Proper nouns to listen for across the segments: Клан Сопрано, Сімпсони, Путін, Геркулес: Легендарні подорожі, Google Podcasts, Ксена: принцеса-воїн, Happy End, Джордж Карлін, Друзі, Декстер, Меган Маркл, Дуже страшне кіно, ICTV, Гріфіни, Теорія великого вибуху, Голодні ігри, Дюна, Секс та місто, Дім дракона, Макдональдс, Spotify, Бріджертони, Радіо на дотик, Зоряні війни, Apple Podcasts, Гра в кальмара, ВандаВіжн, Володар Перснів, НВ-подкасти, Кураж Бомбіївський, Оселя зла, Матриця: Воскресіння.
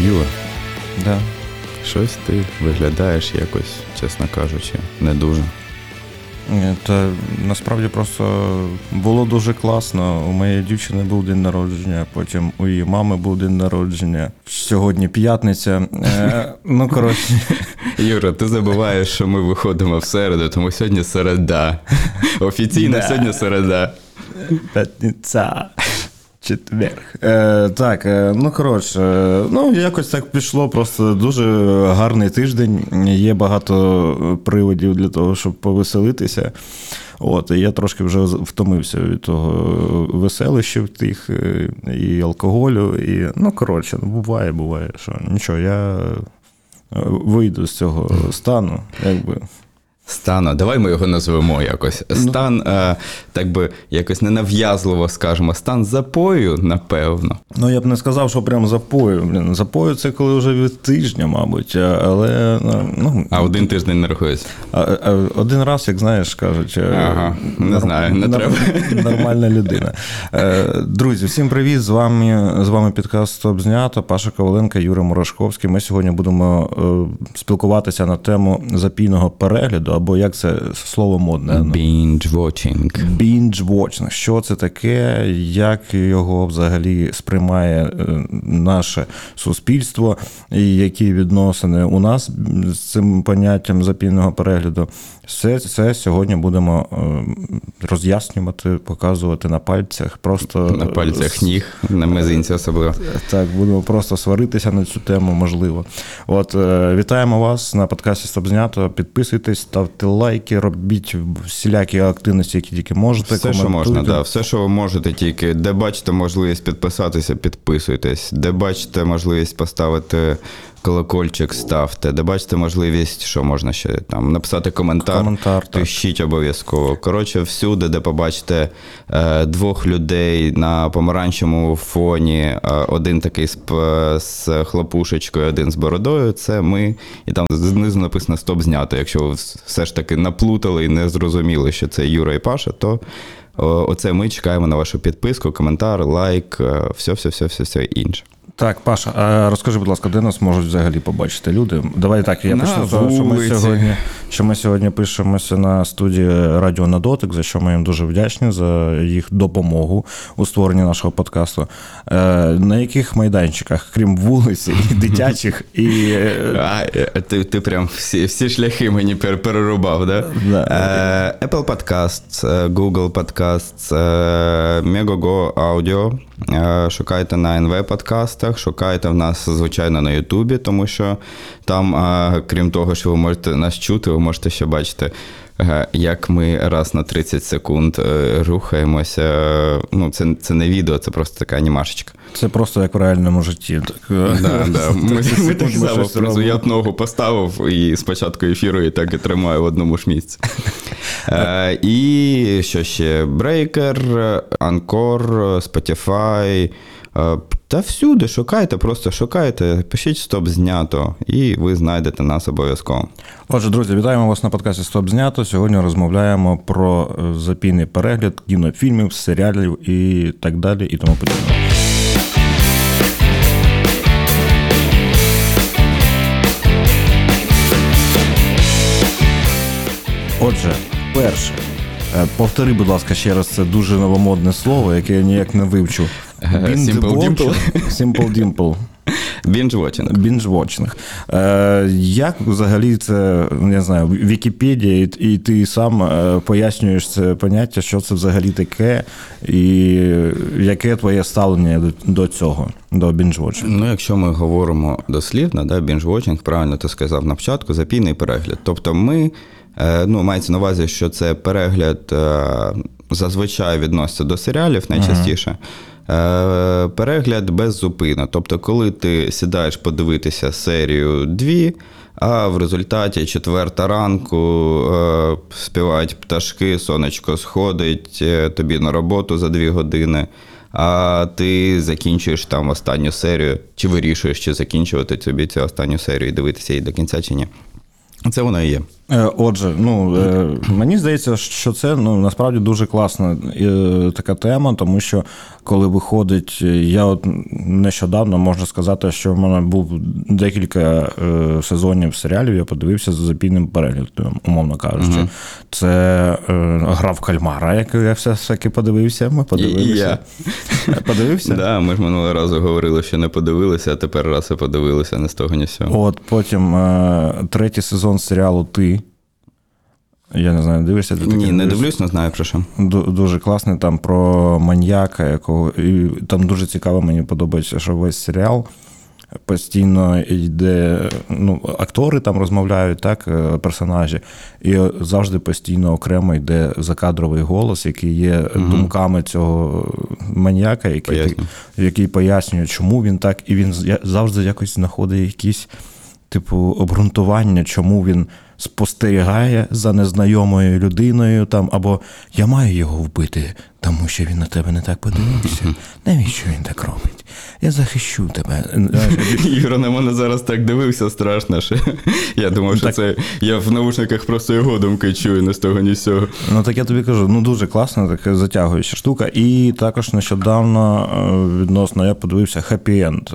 Юр, да. Щось ти виглядаєш якось, чесно кажучи, не дуже. Та насправді просто було дуже класно. У моєї дівчини був день народження, потім у її мами був день народження. Сьогодні п'ятниця. Ну, коротше. Юра, ти забуваєш, що ми виходимо в середу, тому сьогодні середа. Офіційно сьогодні середа. П'ятниця. Четвер. Так, ну коротше, ну якось так пішло, просто дуже гарний тиждень, є багато приводів для того, щоб повеселитися. От, і я трошки вже втомився від того веселищів тих, і алкоголю, і, ну коротше, буває, що нічого, я вийду з цього стану, якби. Стану, давай ми його назвемо якось. Стан, так би, якось ненав'язливо, скажемо, стан запою, напевно. Ну, я б не сказав, що прям запою. Блін, запою – це коли вже від тижня, мабуть, але... Ну, а один тиждень не рахується? Один раз, як знаєш, кажуть... Ага, не знаю, не треба. Нормальна людина. Друзі, всім привіт, з вами підкаст «Стоп знято», Паша Коваленко, Юра Мурашковський. Ми сьогодні будемо спілкуватися на тему запійного перегляду, або як це слово модне? Бінджвотчінг. Бінджвотчінг. Що це таке? Як його взагалі сприймає наше суспільство? І які відносини у нас з цим поняттям запійного перегляду? Все це сьогодні будемо роз'яснювати, показувати на пальцях. Просто... На пальцях ніг, на мизинці особливо. Так, будемо просто сваритися на цю тему, можливо. От, вітаємо вас на подкасті «Стоп знято». Підписуйтесь, ставте лайки, робіть всілякі активності, які тільки можете. Все, що можна, да, все, що ви можете тільки. Де бачите можливість підписатися, підписуйтесь. Де бачите можливість поставити колокольчик, ставте. Де бачите можливість, що можна ще там, написати коментар пишіть обов'язково. Коротше, всюди, де побачите двох людей на помаранчевому фоні, один такий з хлопушечкою, один з бородою, це ми. І там знизу написано «Стоп знято». Якщо ви все ж таки наплутали і не зрозуміли, що це Юра і Паша, то оце ми чекаємо на вашу підписку, коментар, лайк, все інше. Так, Паша, а розкажи, будь ласка, де нас можуть взагалі побачити люди? Давай так, я почну з того, що ми сьогодні пишемося на студії «Радіо на дотик», за що ми їм дуже вдячні, за їх допомогу у створенні нашого подкасту. На яких майданчиках, крім вулиць і дитячих, і... Ти прям всі шляхи мені перерубав, да? Apple Podcasts, Google Podcasts, Megogo Audio, шукайте на НВ-подкастах, шукайте в нас, звичайно, на Ютубі, тому що там, крім того, що ви можете нас чути, ви можете ще бачити, як ми раз на 30 секунд рухаємося. Ну, це не відео, це просто така анімашечка. Це просто як в реальному житті. Ми так само, я б ногу поставив і спочатку ефіру, і так і тримаю в одному ж місці. І що ще? Брейкер, Анкор, Spotify. Та всюди шукайте, пишіть «Стоп знято» і ви знайдете нас обов'язково. Отже, друзі, вітаємо вас на подкасті «Стоп знято». Сьогодні розмовляємо про запійний перегляд кінофільмів, серіалів і так далі і тому подібне. Отже, перше. Повтори, будь ласка, ще раз це дуже новомодне слово, яке я ніяк не вивчу. Simple Dimple. Бінджвотчінг. Як взагалі це, не знаю, Вікіпедія, і ти сам пояснюєш це поняття, що це взагалі таке, і яке твоє ставлення до цього, до бінджвотчінгу? Ну, якщо ми говоримо дослівно, да, бінджвотчінг, правильно ти сказав на початку, запійний перегляд. Тобто ми, ну, мається на увазі, що це перегляд зазвичай відноситься до серіалів найчастіше, перегляд без зупину. Тобто, коли ти сідаєш подивитися серію 2, а в результаті 4 ранку співають пташки, сонечко сходить, тобі на роботу за 2 години, а ти закінчуєш там останню серію, чи вирішуєш, чи закінчувати тобі цю останню серію і дивитися її до кінця, чи ні. Це воно і є. Отже, мені здається, що це насправді дуже класна така тема, тому що коли виходить, я от нещодавно можу сказати, що в мене був декілька сезонів серіалів, я подивився з запійним переглядом, умовно кажучи. Угу. Це «Гра в кальмара», яку я все-таки подивився. Ми подивилися. Подивився? Так, ми ж минулого разу говорили, що не подивилися, а тепер раз і подивилися, не з того, ні з цього. От потім третій сезон серіалу «Ти». Я не знаю, дивишся? Ні, не дивлюсь, не знаю про що. Дуже класний, там про маньяка, якого... І там дуже цікаво, мені подобається, що весь серіал постійно йде... актори там розмовляють, так, персонажі. І завжди постійно окремо йде закадровий голос, який є думками цього маньяка, який пояснює, чому він так. І він завжди якось знаходить якісь... обґрунтування, чому він спостерігає за незнайомою людиною, там, або я маю його вбити, тому що він на тебе не так подивився. Навіщо він так робить? Я захищу тебе. Юра на мене зараз так дивився, страшно. Я думав, що це я в навушниках просто його думки чую, не з того, ні з цього. Ну так я тобі кажу, дуже класна, така затягуюча штука. І також нещодавно відносно я подивився «Хеппі-енд»,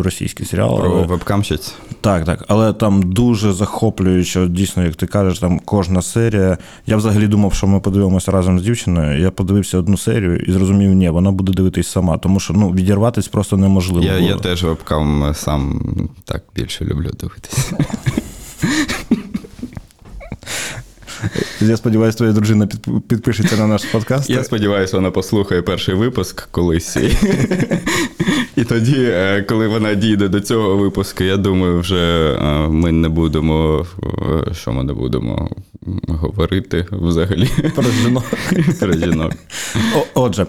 російський серіал. Про вебкамщиць? Так. Але там дуже захоплююче, дійсно, як ти кажеш, там кожна серія. Я взагалі думав, що ми подивимося разом з дівчиною. Я подивився одну серію і зрозумів, ні, вона буде дивитись сама, тому що, відірватись просто неможливо. Я теж вебкам сам так більше люблю дивитися. Я сподіваюся, твоя дружина підпишеться на наш подкаст. Я сподіваюся, вона послухає перший випуск колись. І тоді, коли вона дійде до цього випуску, я думаю, вже ми не будемо... Що ми не будемо говорити взагалі? Про жінок. Про жінок. Отже,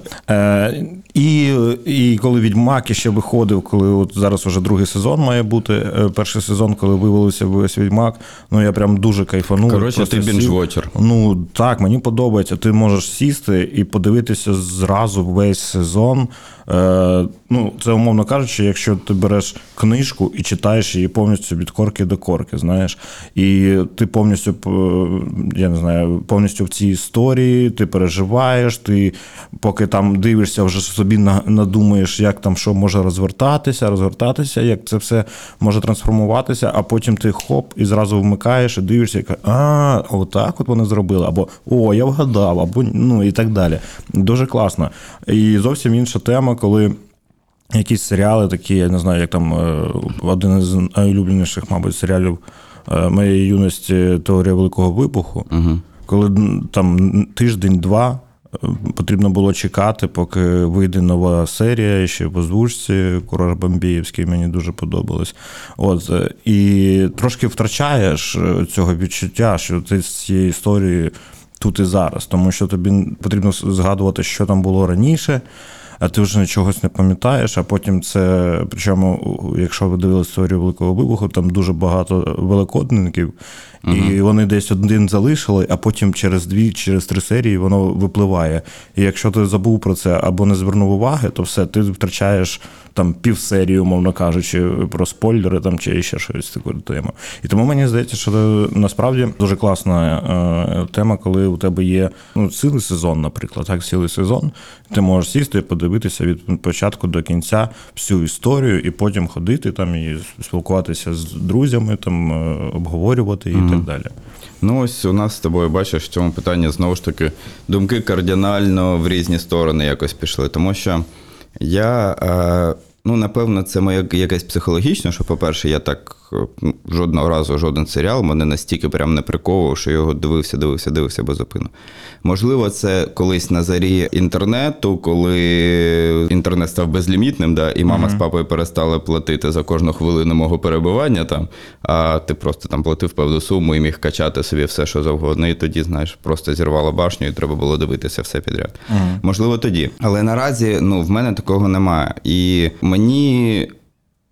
і коли «Відьмак» ще виходив, коли от зараз уже другий сезон має бути, перший сезон, коли вивелився весь «Відьмак», я прям дуже кайфанув. Коротше, ти бінджвотчер. Так, мені подобається. Ти можеш сісти і подивитися зразу весь сезон. Це, умовно кажучи, якщо ти береш книжку і читаєш її повністю від корки до корки, знаєш, і ти повністю в цій історії, ти переживаєш, ти поки там дивишся, вже собі надумаєш, як там що може розгортатися, як це все може трансформуватися, а потім ти хоп, і зразу вмикаєш, і дивишся, і кажеш, отак от вони зробили, або я вгадав, або і так далі. Дуже класно. І зовсім інша тема, коли якісь серіали такі, я не знаю, як там один із найулюбленіших, мабуть, серіалів моєї юності «Теорія великого вибуху», коли там тиждень-два потрібно було чекати, поки вийде нова серія, ще в озвучці «Кураж Бомбіївський», мені дуже подобалось. І трошки втрачаєш цього відчуття, що ти з цієї історії тут і зараз, тому що тобі потрібно згадувати, що там було раніше, а ти вже чогось не пам'ятаєш, а потім це, причому, якщо ви дивилися «Теорію великого вибуху», там дуже багато великодників, і вони десь один залишили, а потім через 2-3 серії воно випливає. І якщо ти забув про це або не звернув уваги, то все, ти втрачаєш там півсерії, умовно кажучи, про спойлери там, чи ще щось таку тему. І тому мені здається, що це насправді дуже класна тема, коли у тебе є цілий сезон, наприклад, так, цілий сезон, ти можеш сісти і подивитися від початку до кінця всю історію, і потім ходити там і спілкуватися з друзями, там обговорювати її. Далі. Ось у нас з тобою, бачиш, в цьому питанні, знову ж таки, думки кардинально в різні сторони якось пішли. Тому що я, напевно, це моє якесь психологічне, що, по-перше, я так жодного разу, жоден серіал мене настільки прям не приковував, що я його дивився без зупину. Можливо, це колись на зарі інтернету, коли інтернет став безлімітним, і мама з папою перестали платити за кожну хвилину мого перебування там, а ти просто там платив певну суму і міг качати собі все, що завгодно, і тоді, знаєш, просто зірвало башню і треба було дивитися все підряд. Можливо, тоді. Але наразі, в мене такого немає. І мені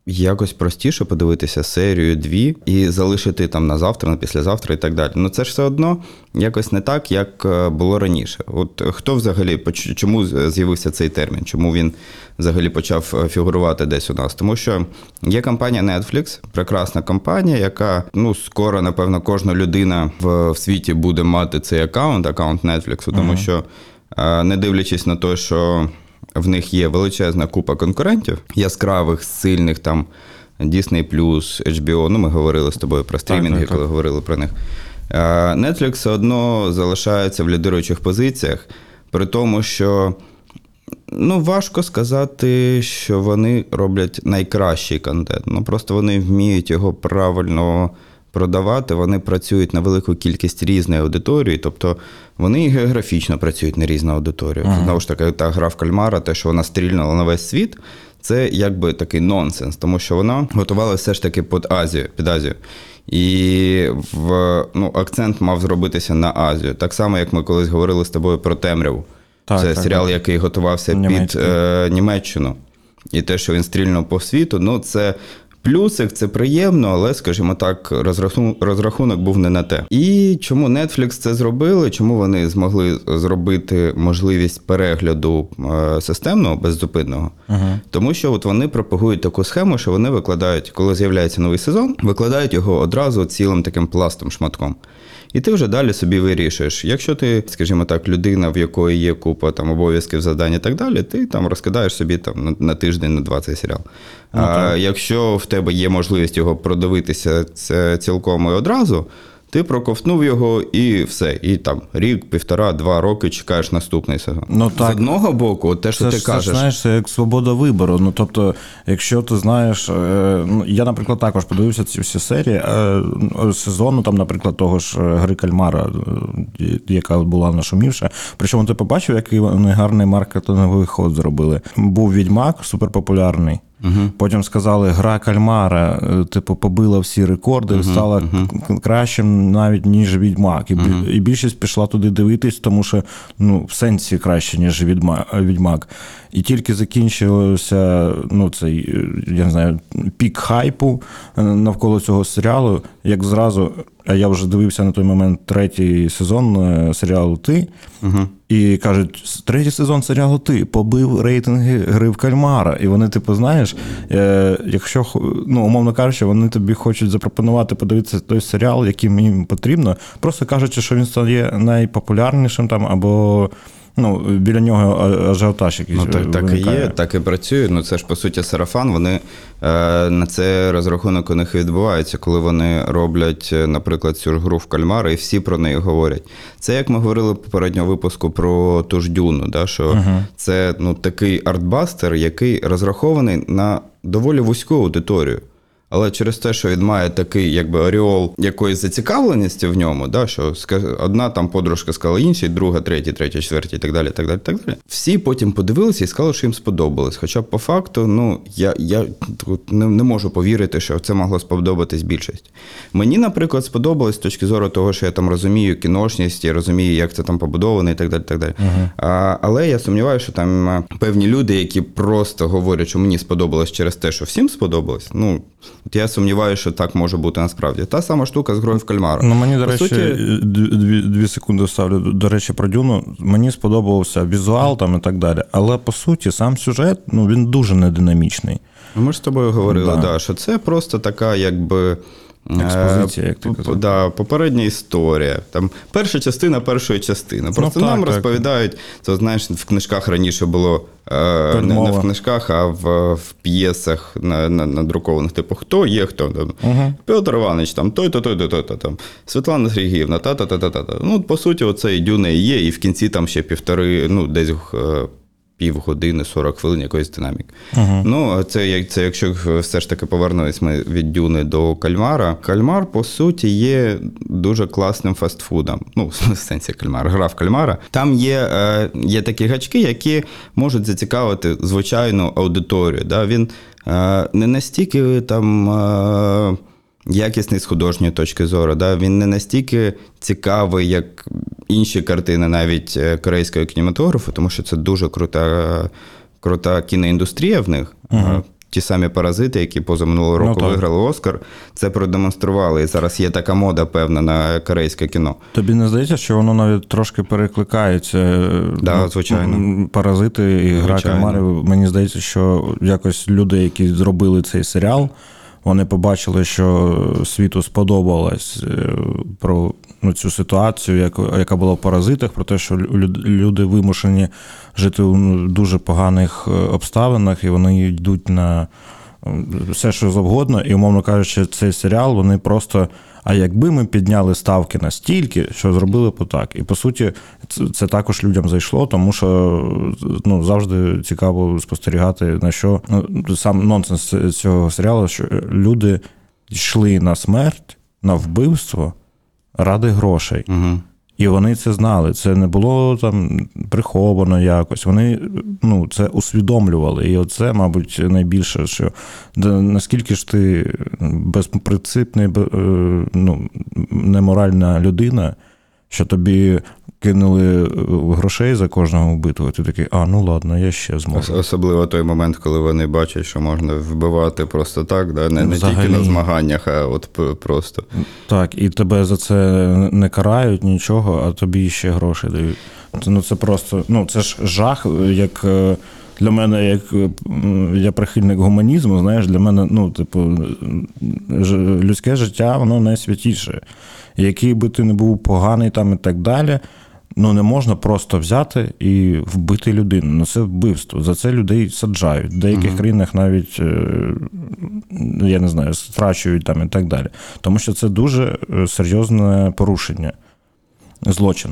якось простіше подивитися серію 2 і залишити там на завтра, на післязавтра і так далі. Ну це ж все одно якось не так, як було раніше. От хто взагалі, чому з'явився цей термін, чому він взагалі почав фігурувати десь у нас? Тому що є компанія Netflix, прекрасна компанія, яка, ну, скоро, напевно, кожна людина в світі буде мати цей аккаунт Netflix, тому що, не дивлячись на те, що в них є величезна купа конкурентів, яскравих, сильних, там, Disney+, HBO, ну, ми говорили з тобою про стрімінги, коли говорили про них. Netflix все одно залишається в лідируючих позиціях, при тому, що, ну, важко сказати, що вони роблять найкращий контент. Ну, просто вони вміють його правильно продавати, вони працюють на велику кількість різної аудиторії, тобто вони і географічно працюють на різну аудиторію. Знову ж таки, та гра в кальмара, те, що вона стрільнула на весь світ, це якби такий нонсенс, тому що вона готувалася все ж таки під Азію. І акцент мав зробитися на Азію. Так само, як ми колись говорили з тобою про «Темряву». Це серіал, який готувався під Німеччину. І те, що він стрільнув по світу, ну це... Плюсик, це приємно, але, скажімо так, розрахунок був не на те. І чому Netflix це зробили, чому вони змогли зробити можливість перегляду системного, беззупинного? Тому що от вони пропагують таку схему, що вони викладають, коли з'являється новий сезон, викладають його одразу цілим таким пластом, шматком. І ти вже далі собі вирішуєш. Якщо ти, скажімо так, людина, в якої є купа там обов'язків, завдань і так далі, ти там розкидаєш собі там на тиждень, на два цей серіал. Якщо в тебе є можливість його продивитися цілком і одразу, ти проковтнув його і все. І там рік, півтора, два роки чекаєш наступний сезон. З одного боку, те, що ти кажеш... Це, знаєш, це як свобода вибору. Ну, тобто, якщо ти знаєш... Я, наприклад, також подивився ці всі серії сезону, там, наприклад, того ж «Гри кальмара», яка була нашумівша. Причому ти побачив, який вони гарний маркетинговий ход зробили. Був «Відьмак» суперпопулярний. Потім сказали, гра кальмара, типу, побила всі рекорди, стала кращим навіть, ніж Відьмак. І більшість пішла туди дивитись, тому що, ну, в сенсі краще, ніж Відьмак. І тільки закінчився, ну, цей, я не знаю, пік хайпу навколо цього серіалу, як зразу, а я вже дивився на той момент третій сезон серіалу «Ти», і кажуть, третій сезон серіалу «Ти» побив рейтинги «Гри в кальмара». І вони, типу, знаєш, якщо, ну, умовно кажучи, вони тобі хочуть запропонувати подивитися той серіал, яким їм потрібно, просто кажучи, що він стає найпопулярнішим там, або, ну, біля нього ажіотаж якийсь виникає. Так і є, так і працює. Ну, це ж, по суті, сарафан. Вони на це розрахунок у них відбувається, коли вони роблять, наприклад, цю гру в кальмара, і всі про неї говорять. Це, як ми говорили попереднього випуску про ту ж Дюну, да, що це, ну, такий артбастер, який розрахований на доволі вузьку аудиторію. Але через те, що він має такий, якби, ореол якоїсь зацікавленості в ньому, да, що одна там подружка сказала іншій, друга, третя, четверта і так далі, так далі, так далі. Всі потім подивилися і сказали, що їм сподобалось. Хоча по факту, ну, я тут не можу повірити, що це могло сподобатись більшість. Мені, наприклад, сподобалось з точки зору того, що я там розумію кіношність, я розумію, як це там побудовано і так далі, так далі. Але я сумніваюся, що там певні люди, які просто говорять, що мені сподобалось через те, що всім сподобалось, ну, от я сумніваюся, що так може бути насправді. Та сама штука з грою в кальмара. Ну, мені, до речі, дві секунди ставлю, до речі, про Дюну. Мені сподобався візуал там і так далі. Але, по суті, сам сюжет, ну, він дуже нединамічний. Ми ж з тобою говорили, да, що це просто така, якби... експозиція, як ти казав. Да, попередня історія. Там перша частина першої частини. Просто ну, нам розповідають, це, знаєш, в книжках раніше було, не в книжках, а в п'єсах надрукованих, типу, хто є, хто. Петр Іванович, там, той-то, там, Світлана Сергіївна, та-та-та-та-та. Ну, по суті, оце і Дюна і є, і в кінці там ще півтори, ну, десь... півгодини, 40 хвилин якоїсь динаміки. Ну, це якщо все ж таки повернулись ми від Дюни до кальмара. Кальмар, по суті, є дуже класним фастфудом. Ну, в сенсі кальмар, гра в кальмара. Там є такі гачки, які можуть зацікавити звичайну аудиторію. Да? Він не настільки там... якісний з художньої точки зору. Да? Він не настільки цікавий, як інші картини навіть корейського кінематографу, тому що це дуже крута кіноіндустрія в них. ті самі «Паразити», які позаминулого року виграли Оскар, це продемонстрували. І зараз є така мода, певна, на корейське кіно. Тобі не здається, що воно навіть трошки перекликається? Да, звичайно. «Паразити» і «Гра кальмара». Мені здається, що якось люди, які зробили цей серіал, вони побачили, що світу сподобалось про цю ситуацію, яка була в «Паразитах», про те, що люди вимушені жити у дуже поганих обставинах, і вони йдуть на все, що завгодно. І, умовно кажучи, цей серіал, вони просто... А якби ми підняли ставки настільки, що зробили б так. І, по суті, це також людям зайшло, тому що завжди цікаво спостерігати, на що... сам нонсенс цього серіалу, що люди йшли на смерть, на вбивство ради грошей. Угу. І вони це знали. Це не було там приховано якось. Вони це усвідомлювали. І оце, мабуть, найбільше, що наскільки ж ти безпринципний, неморальна людина, що тобі кинули грошей за кожного вбитого, ти такий, ладно, я ще зможу. Особливо той момент, коли вони бачать, що можна вбивати просто так, да? не тільки на змаганнях, а от просто. Так, і тебе за це не карають, нічого, а тобі ще гроші дають. Це просто, це ж жах, як... Для мене, як я прихильник гуманізму, знаєш, для мене, людське життя, воно найсвятіше. Який би ти не був поганий там і так далі, не можна просто взяти і вбити людину. Це вбивство. За це людей саджають. В деяких країнах навіть, я не знаю, страчують там і так далі. Тому що це дуже серйозне порушення. Злочин.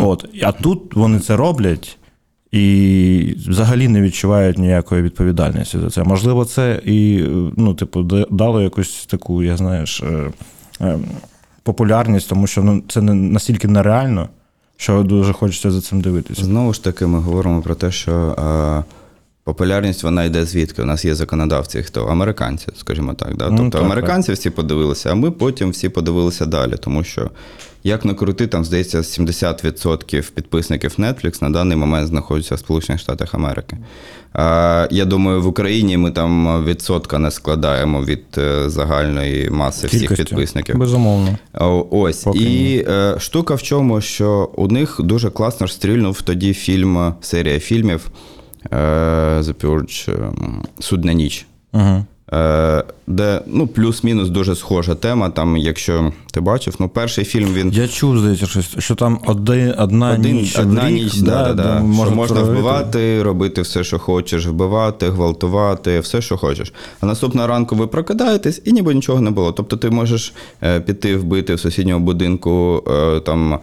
От. А тут вони це роблять, і взагалі не відчувають ніякої відповідальності за це. Можливо, це і, дало якусь таку, я знаєш, популярність, тому що це настільки нереально, що дуже хочеться за цим дивитися. Знову ж таки, ми говоримо про те, що популярність, вона йде звідки? У нас є законодавці, хто? Американці, скажімо так. Да? Тобто американці всі подивилися, а ми потім всі подивилися далі, тому що як не крути, там, здається, 70% підписників Netflix на даний момент знаходяться в Сполучених Штатах Америки. Я думаю, в Україні ми там відсотка не складаємо від загальної маси всіх підписників. Безумовно. Ось. І штука в чому, що у них дуже класно стрільнув тоді фільм, серія фільмів «Судна ніч». Ага. Де, плюс-мінус дуже схожа тема, там, якщо ти бачив, перший фільм, він... Я чув, здається, що там одна ніч в рік, що можна вбивати, робити все, що хочеш, вбивати, гвалтувати, все, що хочеш. А наступного ранку ви прокидаєтесь, і ніби нічого не було. Тобто ти можеш піти вбити в сусідньому будинку, там,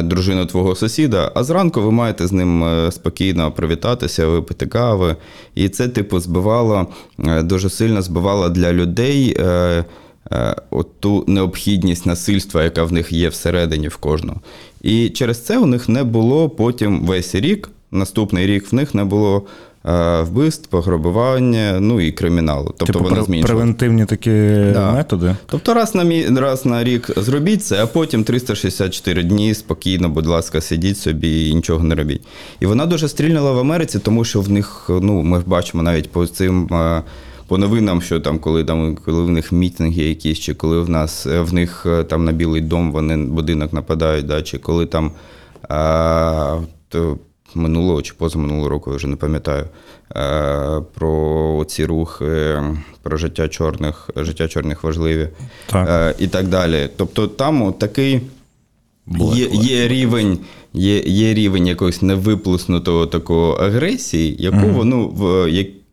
дружину твого сусіда, а зранку ви маєте з ним спокійно привітатися, випити кави. І це, збивало, дуже сильно збивало для людей от ту необхідність насильства, яка в них є всередині в кожного. І через це у них не було потім весь рік, наступний рік в них не було вбивств, пограбування, і криміналу. Тобто вони змінювали. Превентивні такі методи? Тобто раз на рік зробіть це, а потім 364 дні спокійно, будь ласка, сидіть собі і нічого не робіть. І вона дуже стрільнула в Америці, тому що в них, ми бачимо навіть по цим... По новинам, що коли в них мітинги якісь, чи коли в них там на Білий дом вони будинок нападають, чи коли там минулого чи позаминулого року, я вже не пам'ятаю, про ці рухи, про життя чорних важливі і так далі. Тобто там такий є рівень якогось невиплеснутого такого агресії, яку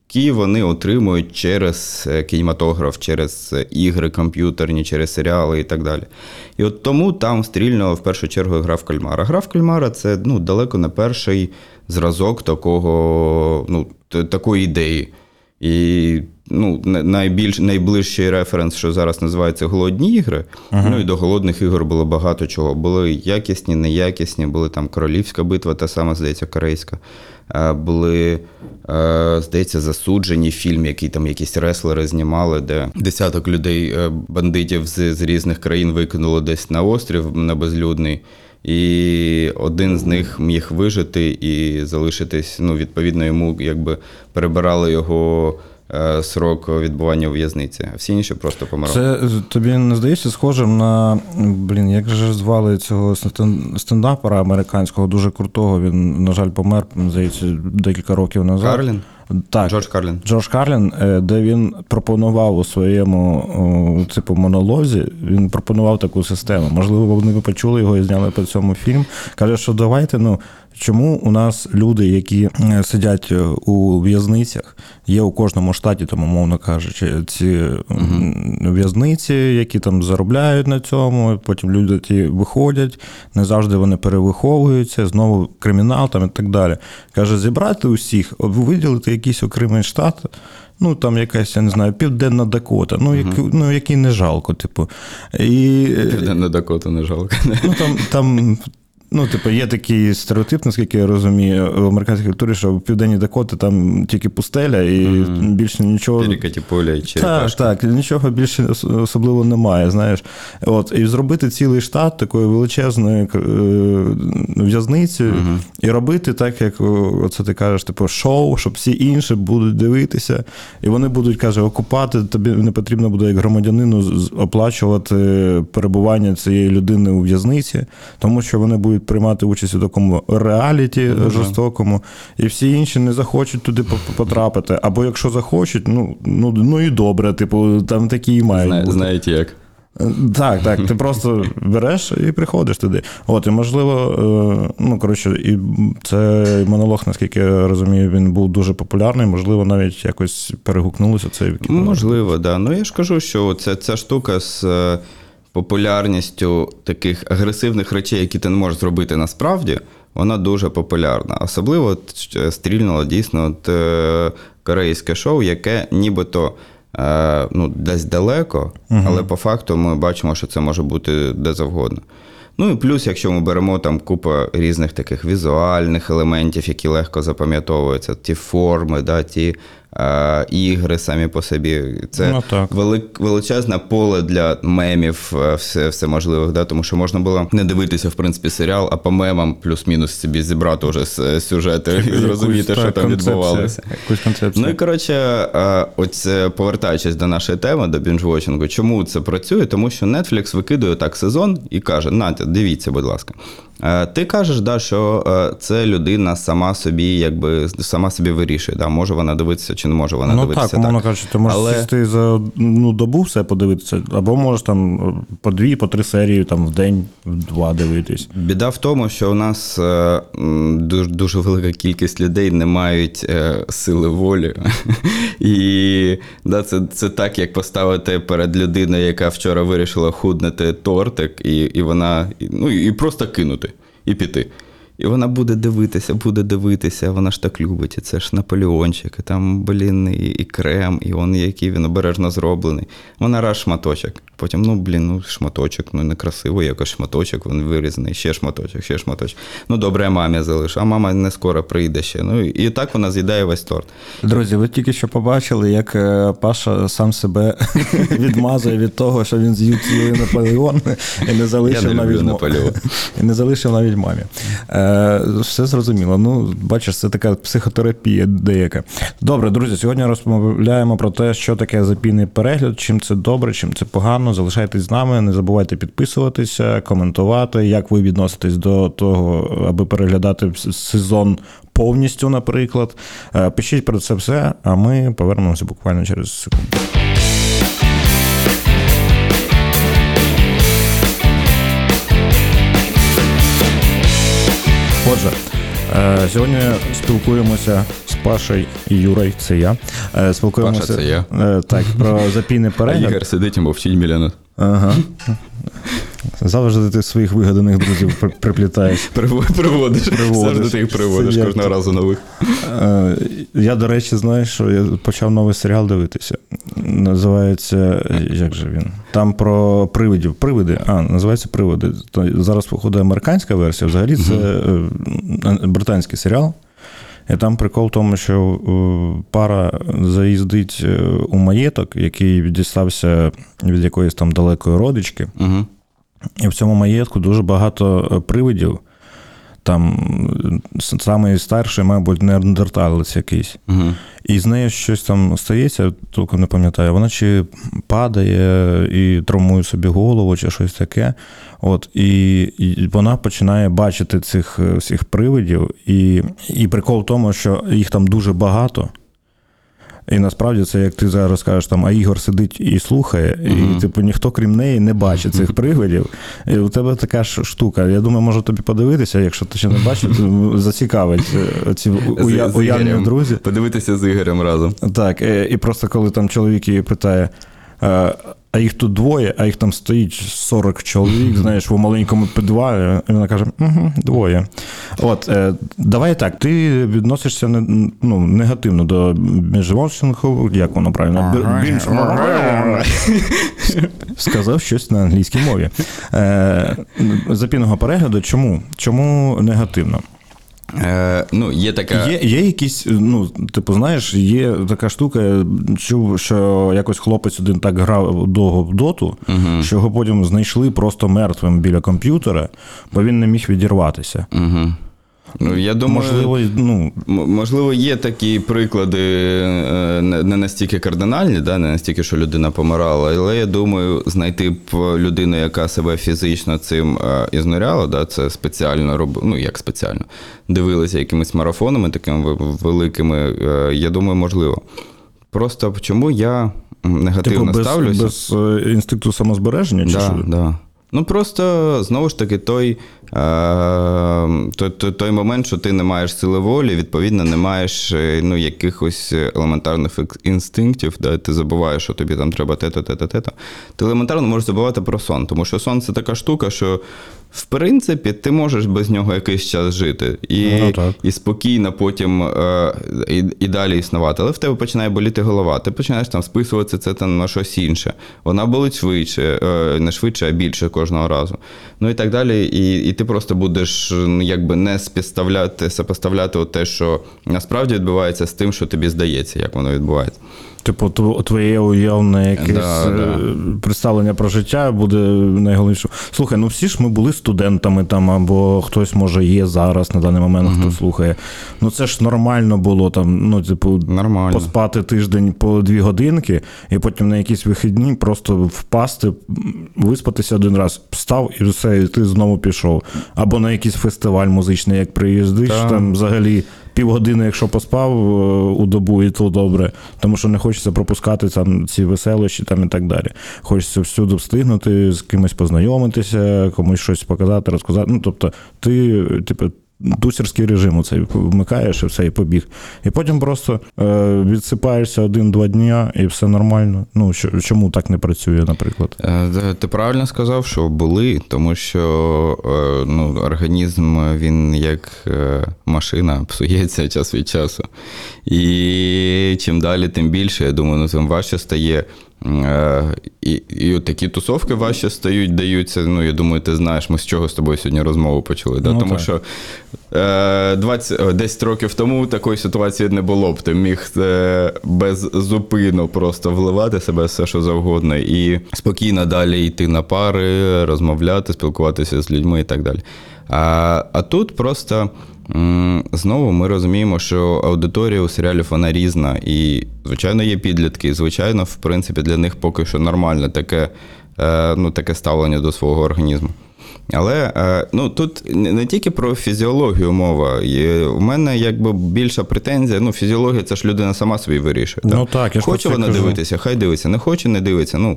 які вони отримують через кінематограф, через ігри комп'ютерні, через серіали і так далі. І от тому там стрільно в першу чергу гра в кальмара. Гра в кальмара – це далеко не перший зразок такої ідеї. І найближчий референс, що зараз називається голодні ігри. Ага. І до голодних ігор було багато чого. Були якісні, неякісні, були там королівська битва, та сама, здається, корейська. Були, здається, засуджені фільм, який там якісь реслери знімали, де десяток людей, бандитів з різних країн викинуло десь на острів, на безлюдний. І один з них міг вижити і залишитись, відповідно йому, перебирали його срок відбування у в'язниці, а всі інші просто помирали. Це тобі не здається схожим на, як же звали цього стендапера американського, дуже крутого, він, на жаль, помер, здається, декілька років назад. Карлін? Так. Джордж Карлін, де він пропонував у своєму типу монолозі, він пропонував таку систему. Можливо, вони почули його і зняли по цьому фільм. Каже, що давайте, чому у нас люди, які сидять у в'язницях, є у кожному штаті, там, умовно кажучи, ці в'язниці, які там заробляють на цьому, потім люди ті виходять, не завжди вони перевиховуються, знову кримінал там і так далі. Каже, зібрати усіх, виділити якийсь окремий штат, там якась, я не знаю, Південна Дакота, який не жалко, типу. І... Південна Дакота не жалко. Є такий стереотип, наскільки я розумію, в американській культурі, що в Південній Дакоті там тільки пустеля і більше нічого... Перекаті поля і черепашки. Так, нічого більше особливо немає, знаєш. От, і зробити цілий штат такої величезної в'язниці і робити так, як оце ти кажеш, типу шоу, щоб всі інші будуть дивитися. І вони будуть, каже, окупати, тобі не потрібно буде як громадянину оплачувати перебування цієї людини у в'язниці, тому що вони будуть приймати участь у такому реаліті жорстокому, і всі інші не захочуть туди потрапити. Або якщо захочуть, і добре, типу, там такі і мають бути. Знаєте як. Так, ти просто береш і приходиш туди. От, і можливо, і цей монолог, наскільки я розумію, він був дуже популярний, можливо, навіть якось перегукнулося цей кіпер. Можливо, так. Да. Я ж кажу, що ця штука з популярністю таких агресивних речей, які ти не можеш зробити насправді, вона дуже популярна. Особливо стрільнуло дійсно корейське шоу, яке нібито десь далеко, але по факту ми бачимо, що це може бути де завгодно. І плюс, якщо ми беремо там купу різних таких візуальних елементів, які легко запам'ятовуються, ті форми, ті ігри самі по собі. Це величезне поле для мемів всеможливих, тому що можна було не дивитися, в принципі, серіал, а по мемам плюс-мінус собі зібрати вже сюжети і зрозуміти, що там відбувалося. Повертаючись до нашої теми, до бінджвотчингу, чому це працює? Тому що Netflix викидує так сезон і каже, дивіться, будь ласка. Ти кажеш, що це людина сама собі вирішує, може вона дивитися чи не може вона дивитися. Так, умовно кажучи, ти можеш сісти за добу все подивитися, або можеш там по 2-3 серії в день, в 2 дивитись. Біда в тому, що у нас дуже велика кількість людей не мають сили волі. І це так, як поставити перед людиною, яка вчора вирішила худнути тортик, і вона і просто кинути. І піти. І вона буде дивитися, вона ж так любить, і це ж Наполеончик, і там, і крем, і який він обережно зроблений. Вона раз шматочок. Потім, шматочок, некрасиво, якось шматочок, він вирізаний, ще шматочок. Добре, я мамі залишу, а мама не скоро прийде ще. І так вона з'їдає весь торт. Друзі, ви тільки що побачили, як Паша сам себе відмазує від того, що він з'їв цілий Наполеон і не залишив навіть мамі. Все зрозуміло. Бачиш, це така психотерапія деяка. Добре, друзі, сьогодні розмовляємо про те, що таке запійний перегляд, чим це добре, чим це погано. Залишайтесь з нами, не забувайте підписуватися, коментувати, як ви відноситесь до того, аби переглядати сезон повністю, наприклад. Пишіть про це все, а ми повернемося буквально через секунду. Отже, сьогодні спілкуємося з Пашею і Юрою, це я. Паша, це я. Так, про запійний перегляд. Ігор сидить і мовчить мільйонер. Ага. Завжди ти своїх вигаданих друзів приплітаєш. Приводиш. Завжди ти їх приводиш, кожного разу нових. Я, до речі, знаєш, що я почав новий серіал дивитися. Називається, як же він? Там про привидів. Привиди. Називається Привиди. Зараз виходить американська версія. Взагалі це британський серіал. І там прикол в тому, що пара заїздить у маєток, який дістався від якоїсь там далекої родички. І в цьому маєтку дуже багато привидів. там найстарший, мабуть, неандерталець якийсь. Угу. І з нею щось там стається, толком не пам'ятаю, вона чи падає і травмує собі голову, чи щось таке. От, і вона починає бачити цих всіх привидів, і прикол в тому, що їх там дуже багато. І насправді це, як ти зараз кажеш, там, а Ігор сидить і слухає, і типу ніхто крім неї не бачить цих привидів. І у тебе така ж штука. Я думаю, можу тобі подивитися, якщо ти ще не бачив, зацікавить ці уявні друзі. Подивитися з Ігорем разом. Так, і просто коли там чоловік її питає, а їх тут двоє, а їх там стоїть 40 чоловік, знаєш, в маленькому підвалі. І вона каже, угу, двоє. От, давай так, ти відносишся негативно до бінджвотчінгу, як воно правильно? Сказав щось на англійській мові. Запінного перегляду, чому? Чому негативно? Є така... Є якісь, знаєш, є така штука, чув, що якось хлопець один так грав довго в доту, що його потім знайшли просто мертвим біля комп'ютера, бо він не міг відірватися. Я думаю, можливо, є такі приклади не настільки кардинальні, не настільки, що людина помирала, але я думаю, знайти б людину, яка себе фізично цим ізнуряла, це спеціально робила, дивилися якимись марафонами такими великими, я думаю, можливо. Просто чому я негативно ставлюся? Без інстинкту самозбереження? Так. Просто, знову ж таки, той момент, що ти не маєш сили волі, відповідно, не маєш якихось елементарних інстинктів, ти забуваєш, що тобі там треба те-те-те-те-те. Ти елементарно можеш забувати про сон, тому що сон – це така штука, що, в принципі, ти можеш без нього якийсь час жити і спокійно потім і далі існувати. Але в тебе починає боліти голова, ти починаєш там списуватися це там, на щось інше. Вона болить швидше, не швидше, а більше кожного разу. І так далі. І ти просто будеш не сопоставляти те, що насправді відбувається з тим, що тобі здається, як воно відбувається. Твоє уявне якесь представлення про життя буде найголовніше. Слухай, всі ж ми були студентами там, або хтось, може, є зараз на даний момент, хто слухає. Це ж нормально було там, нормально. Поспати тиждень по 2 годинки, і потім на якісь вихідні просто впасти, виспатися один раз, встав і все, і ти знову пішов. Або на якийсь фестиваль музичний, як приїздиш, там взагалі... Півгодини, якщо поспав у добу, і то добре, тому що не хочеться пропускати там ці веселощі там, і так далі. Хочеться всюди встигнути, з кимось познайомитися, комусь щось показати, розказати. Ти дусерський режим оцей вмикаєш і все, і побіг. І потім просто відсипаєшся 1-2 дня, і все нормально. Чому так не працює, наприклад? Ти правильно сказав, що були, тому що організм, він як машина, псується час від часу. І чим далі, тим більше, я думаю, тим важче стає. І от такі тусовки важче стають, даються. Я думаю, ти знаєш, ми з чого з тобою сьогодні розмову почали. Тому що 10 років тому такої ситуації не було б. Ти міг без зупину просто вливати себе все, що завгодно, і спокійно далі йти на пари, розмовляти, спілкуватися з людьми і так далі. А тут просто... Знову ми розуміємо, що аудиторія у серіалів вона різна, і, звичайно, є підлітки, і, звичайно, в принципі, для них поки що нормально таке ставлення до свого організму. Але тут не тільки про фізіологію мова. У мене більша претензія, фізіологія – це ж людина сама собі вирішує. Хоче вона дивитися, хай дивиться, не хоче, не дивиться.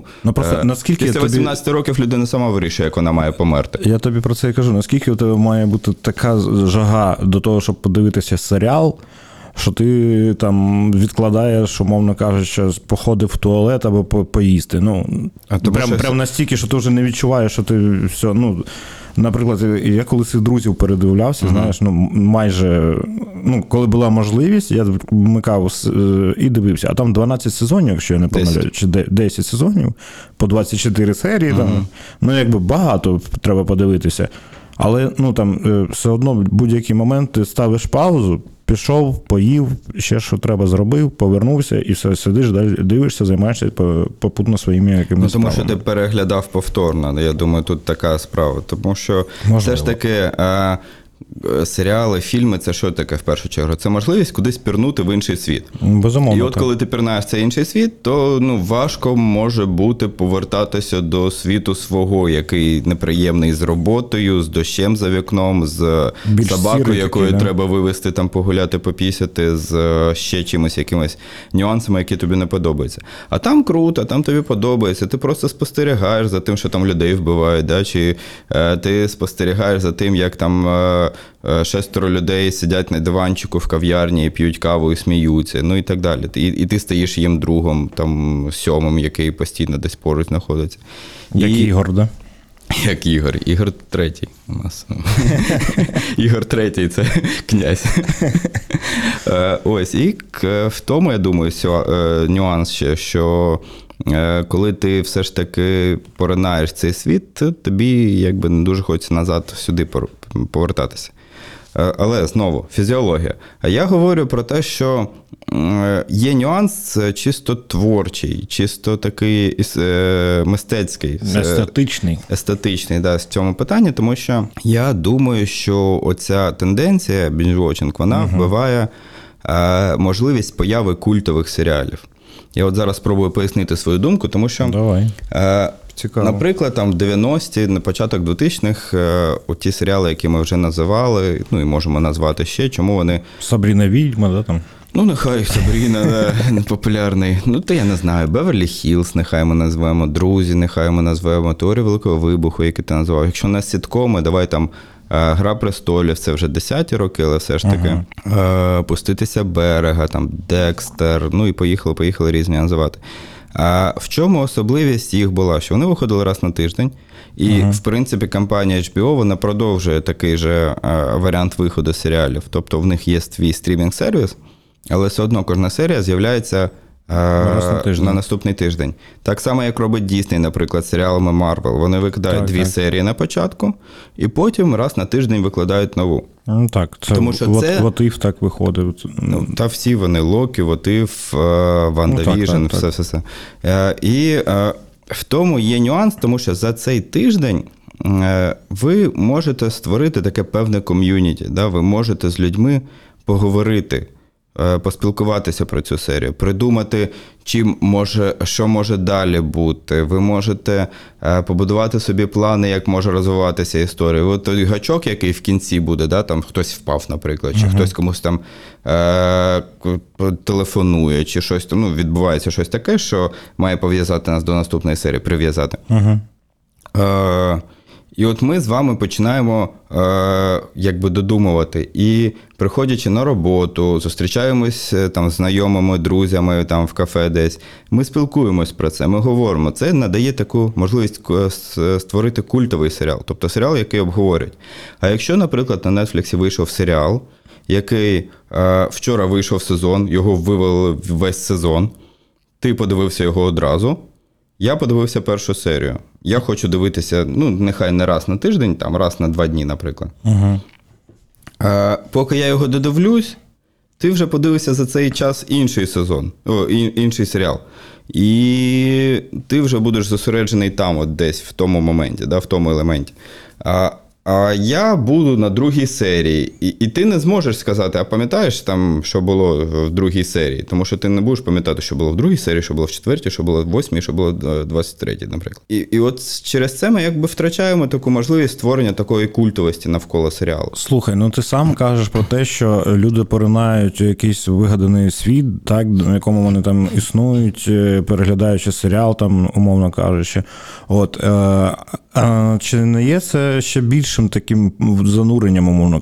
Після 18 років людина сама вирішує, як вона має померти. Я тобі про це і кажу. Наскільки у тебе має бути така жага до того, щоб подивитися серіал, що ти там відкладаєш, умовно кажучи, походив в туалет або поїсти. Прям настільки, що ти вже не відчуваєш, що ти все... Наприклад, я коли цих друзів передивлявся, знаєш, майже... коли була можливість, я вмикав і дивився. А там 12 сезонів, якщо я не помиляю, чи 10 сезонів, по 24 серії. Там, багато треба подивитися. Але, все одно в будь-який момент ти ставиш паузу, пішов, поїв, ще що треба зробив, повернувся і все, сидиш, далі дивишся, займаєшся попутно своїми якимись справами. Тому що ти переглядав повторно, я думаю, тут така справа. Тому що все ж таки серіали, фільми – це що таке в першу чергу? Це можливість кудись пірнути в інший світ. Безумовно. І от коли ти пірнаєш в цей інший світ, то важко може бути повертатися до світу свого, який неприємний з роботою, з дощем за вікном, з більш собакою, якою треба вивести, там, погуляти, попісяти, з ще чимось, якимось нюансами, які тобі не подобаються. А там круто, там тобі подобається, ти просто спостерігаєш за тим, що там людей вбивають, да? Чи ти спостерігаєш за тим, як там 6 людей сидять на диванчику в кав'ярні і п'ють каву і сміються, ну і так далі. І ти стаєш їм другом, там, 7-м, який постійно десь поруч знаходиться. Як Ігор, да? Як Ігор. Ігор третій у нас. Ігор третій – це князь. Ось, і в тому, я думаю, нюанс ще, що коли ти все ж таки поринаєш цей світ, тобі якби не дуже хочеться назад сюди повертатися. Але, знову, фізіологія. А я говорю про те, що є нюанс чисто творчий, чисто такий мистецький. Естетичний. Естетичний, да, в цьому питанні, тому що я думаю, що оця тенденція, бінджвотчінг, вона вбиває можливість появи культових серіалів. Я от зараз спробую пояснити свою думку, тому що, Цікаво. Наприклад, там в 90-ті, на початок 2000-х, оті серіали, які ми вже називали, ну і можемо назвати ще, чому вони... «Сабріна – відьма», да, там? Ну, нехай Сабріна популярний. Ну, то я не знаю. «Беверлі-Гіллз» нехай ми назвемо, «Друзі» нехай ми назвемо, «Теорію великого вибуху», який ти назвав. Якщо на сіткоми, давай там «Гра престолів», це вже 10-ті роки, але все ж таки. «Пуститися берега», там «Декстер», ну і поїхали різні називати. А в чому особливість їх була? Що вони виходили раз на тиждень, і, в принципі, компанія HBO, вона продовжує такий же варіант виходу серіалів. Тобто в них є свій стрімінг-сервіс, але все одно кожна серія з'являється на наступний тиждень. Так само, як робить Дісней, наприклад, серіалами Марвел. Вони викидають дві серії на початку, і потім раз на тиждень викладають нову. Ну так, це Вотів так виходить. Ну, та всі вони, Локі, Вотів, Вандавіжн, все. І в тому є нюанс, тому що за цей тиждень ви можете створити таке певне ком'юніті, да? Ви можете з людьми поговорити, поспілкуватися про цю серію, придумати, що може далі бути. Ви можете побудувати собі плани, як може розвиватися історія. От той гачок, який в кінці буде, да, там хтось впав, наприклад, чи хтось комусь там телефонує, чи щось там, ну, відбувається щось таке, що має пов'язати нас до наступної серії, прив'язати. І от ми з вами починаємо якби додумувати. І приходячи на роботу, зустрічаємось там з знайомими, друзями там в кафе десь, ми спілкуємось про це, ми говоримо. Це надає таку можливість створити культовий серіал, тобто серіал, який обговорюють. А якщо, наприклад, на Netflix вийшов серіал, який вчора вийшов сезон, його вивели весь сезон, ти подивився його одразу, я подивився першу серію. Я хочу дивитися, ну, нехай не раз на тиждень, там, раз на 2 дні, наприклад. Поки я його додивлюсь, ти вже подивишся за цей час інший серіал. І ти вже будеш зосереджений там, от десь, в тому моменті, да, в тому елементі. А я буду на другій серії. І ти не зможеш сказати, а пам'ятаєш там, що було в другій серії? Тому що ти не будеш пам'ятати, що було в другій серії, що було в 4-й, що було в 8-й, що було в 23-й, наприклад. І от через це ми якби втрачаємо таку можливість створення такої культовості навколо серіалу. Слухай, ну ти сам кажеш про те, що люди поринають якийсь вигаданий світ, так, в якому вони там існують, переглядаючи серіал, там, умовно кажучи. От, чи не є це ще більшим таким зануренням, умовно?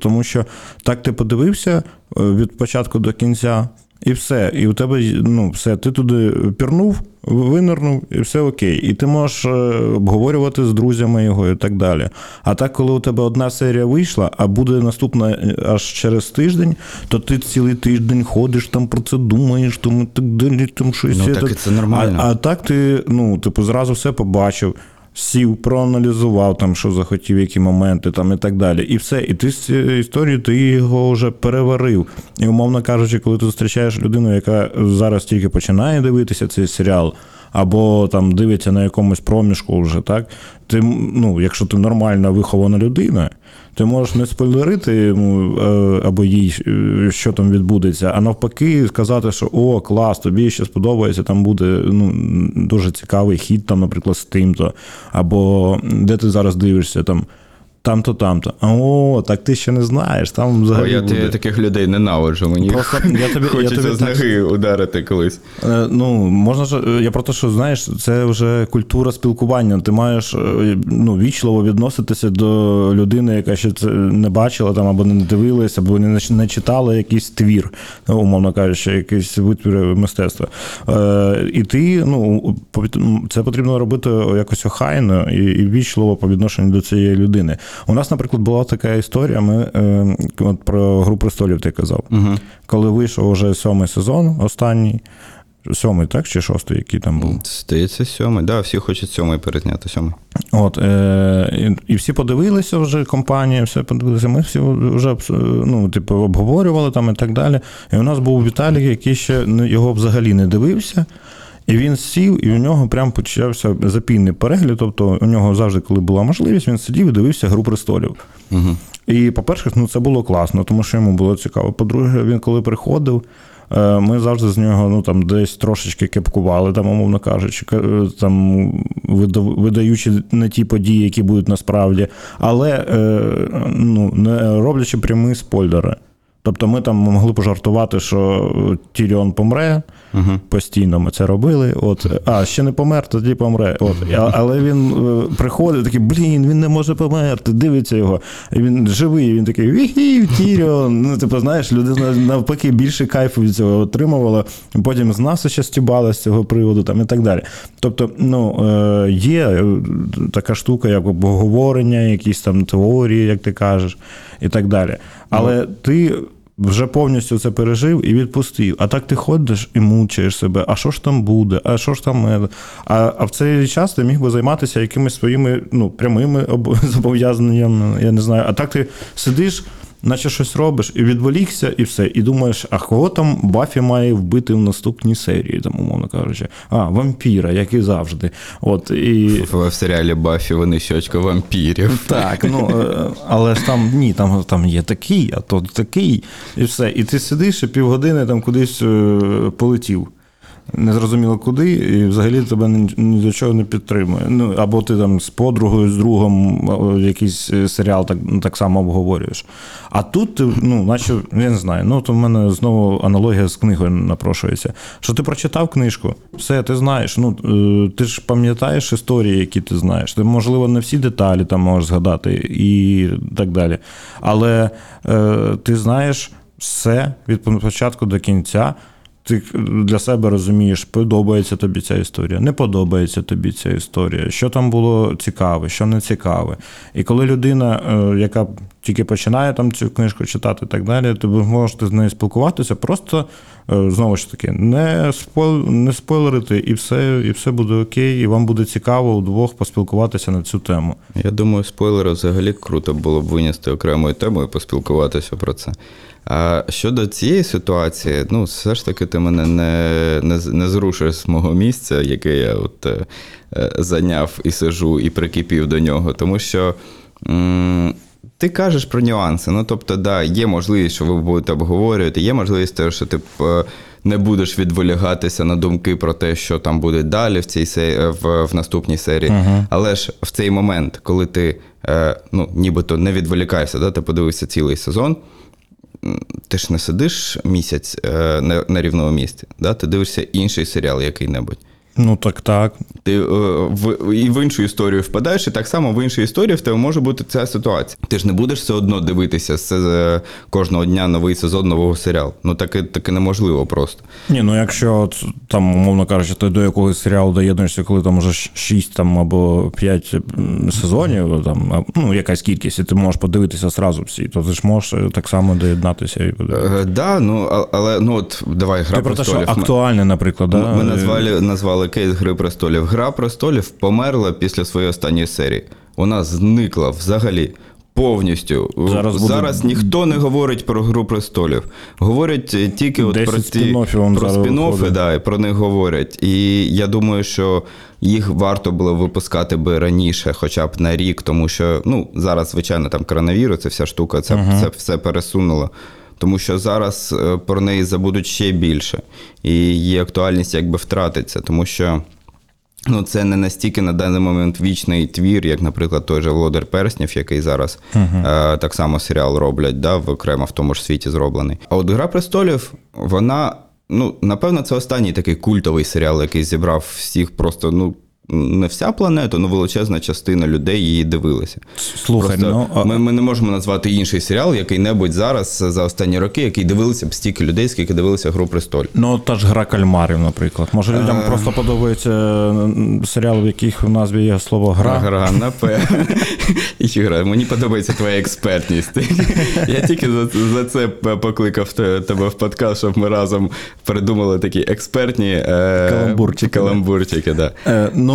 Тому що так ти подивився від початку до кінця, і все. І у тебе, ну, все, ти туди пірнув, винирнув, і все окей. І ти можеш обговорювати з друзями його і так далі. А так, коли у тебе одна серія вийшла, а буде наступна аж через тиждень, то ти цілий тиждень ходиш, там про це думаєш, там, так далі, там щось. Ну, так, це нормально. А так ти, ну, типу, зразу все побачив. Сів, проаналізував, там, що захотів, які моменти, там, і так далі. І все. І ти з цією історією, ти його вже переварив. І, умовно кажучи, коли ти зустрічаєш людину, яка зараз тільки починає дивитися цей серіал, або там дивиться на якомусь проміжку вже, так? Ти, ну, якщо ти нормальна вихована людина, ти можеш не спойлерити йому або їй, що там відбудеться, а навпаки сказати, що «О, клас, тобі ще сподобається, там буде ну, дуже цікавий хід, там, наприклад, з тим-то», або «Де ти зараз дивишся?» там. Там-то, там-то. О, так ти ще не знаєш. Там взагалі я буде. Таких людей ненавиджу. Мені просто, хочеться з ноги ударити колись. Ну, можна, я про те, що, знаєш, це вже культура спілкування. Ти маєш ну, вічливо відноситися до людини, яка ще це не бачила, там, або не дивилася, або не читала якийсь твір, умовно кажучи, якийсь витвір мистецтва. І ти, ну, це потрібно робити якось охайно і вічливо по відношенню до цієї людини. У нас, наприклад, була така історія, ми от про «Гру престолів» ти казав. Угу. Коли вийшов вже 7-й сезон, останній, 7-й, так, чи 6-й, який там був? Здається, 7-й, да, всі хочуть 7-й перезняти, 7-й. От, і всі подивилися вже, компанія, все подивилися, ми всі вже, ну, типу, обговорювали там і так далі. І у нас був Віталій, який ще його взагалі не дивився. І він сів, і у нього прям почався запійний перегляд, тобто у нього завжди, коли була можливість, він сидів і дивився «Гру престолів». Угу. І, по-перше, ну, це було класно, тому що йому було цікаво. По-друге, він коли приходив, ми завжди з нього ну, там, десь трошечки кепкували, там, умовно кажучи, там, видаючи не ті події, які будуть насправді, але ну, не роблячи прямі спойлери. Тобто ми там могли пожартувати, що Тіріон помре, uh-huh. постійно ми це робили, от, а ще не помер, тоді помре, от, але він приходить, такий, блін, він не може померти, дивиться його, і він живий, він такий, ві-хі, Тіріон, ну, типу, знаєш, людина навпаки більше кайфу від цього отримувала, потім з нас ще стібала з цього приводу, там, і так далі. Тобто, ну, є така штука, як обговорення, якісь там теорії, як ти кажеш, і так далі, але ти вже повністю це пережив і відпустив. А так ти ходиш і мучаєш себе. А що ж там буде? А що ж там? А в цей час ти міг би займатися якимись своїми ну, прямими зобов'язаннями, я не знаю. А так ти сидиш, наче щось робиш, і відволікся, і все. І думаєш, а кого там Баффі має вбити в наступній серії, там, умовно кажучи. А, вампіра, як і завжди. От, і... В серіалі Баффі – винищувачка вампірів. Так, ну, але ж там, ні, там є такий, а то такий, і все. І ти сидиш, і півгодини там кудись полетів. Незрозуміло куди, і взагалі тебе ні до чого не підтримує. Ну, або ти там з подругою, з другом якийсь серіал так само обговорюєш. А тут ти, ну, наче, я не знаю, ну, то в мене знову аналогія з книгою напрошується. Що ти прочитав книжку, все, ти знаєш, ну, ти ж пам'ятаєш історії, які ти знаєш. Ти, можливо, не всі деталі там можеш згадати і так далі. Але ти знаєш все від початку до кінця. Ти для себе розумієш, подобається тобі ця історія, не подобається тобі ця історія, що там було цікаве, що не цікаве. І коли людина, яка тільки починає там цю книжку читати і так далі, ти можете з нею спілкуватися, просто, знову ж таки, не спойлерити, і все буде окей, і вам буде цікаво удвох поспілкуватися на цю тему. Я думаю, спойлери взагалі круто було б винести окремою темою і поспілкуватися про це. А щодо цієї ситуації, ну, все ж таки ти мене не зрушиш з мого місця, яке я от зайняв і сижу, і прикипів до нього, тому що ти кажеш про нюанси, ну, тобто, да, є можливість, що ви будете обговорювати, є можливість, що ти не будеш відволікатися на думки про те, що там буде далі в цій в наступній серії, uh-huh. але ж в цей момент, коли ти, ну, нібито не відволікаєшся, да, ти подивишся цілий сезон, ти ж не сидиш місяць на рівному місці, да? Ти дивишся інший серіал який-небудь. Ну, так. Ти і в іншу історію впадаєш, і так само в іншій історії в тебе може бути ця ситуація. Ти ж не будеш все одно дивитися кожного дня новий сезон нового серіалу. Ну, таке неможливо просто. Ні, ну, якщо, там, умовно кажучи, ти до якогось серіалу доєднуєшся, коли там вже 6 там, або 5 сезонів, там, ну, якась кількість, і ти можеш подивитися одразу всі, то ти ж можеш так само доєднатися. І подивитися. Да, ну, але, ну, от, давай, «Гра престолів». Ти про те, що актуальне, наприклад, да? Ми назвали кейс «Гри престолів». «Гра престолів» померла після своєї останньої серії. Вона зникла взагалі. Повністю. Зараз ніхто не говорить про «Гру престолів». Говорять тільки от про спін-оффи, да, про них говорять. І я думаю, що їх варто було випускати би раніше, хоча б на рік, тому що, ну, зараз, звичайно, там коронавірус, ця вся штука, це, це все пересунуло. Тому що зараз про неї забудуть ще більше. І її актуальність якби втратиться, тому що ну, це не настільки на даний момент вічний твір, як, наприклад, той же «Володар перснів», який зараз так само серіал роблять, да, окремо в тому ж світі зроблений. А от «Гра престолів», вона, ну, напевно, це останній такий культовий серіал, який зібрав всіх просто, ну, не вся планета, ну, величезна частина людей її дивилися. Слухай, просто ну... Ми не можемо назвати інший серіал, який-небудь зараз за останні роки, який дивилися б стільки людей, скільки дивилися «Гру престолів». Ну, та ж «Гра кальмарів», наприклад. Може, людям просто подобається серіал, в яких в назві є слово «гра». Гра, напевно. Юра, мені подобається твоя експертність. Я тільки за це покликав тебе в подкаст, щоб ми разом придумали такі експертні каламбурчики.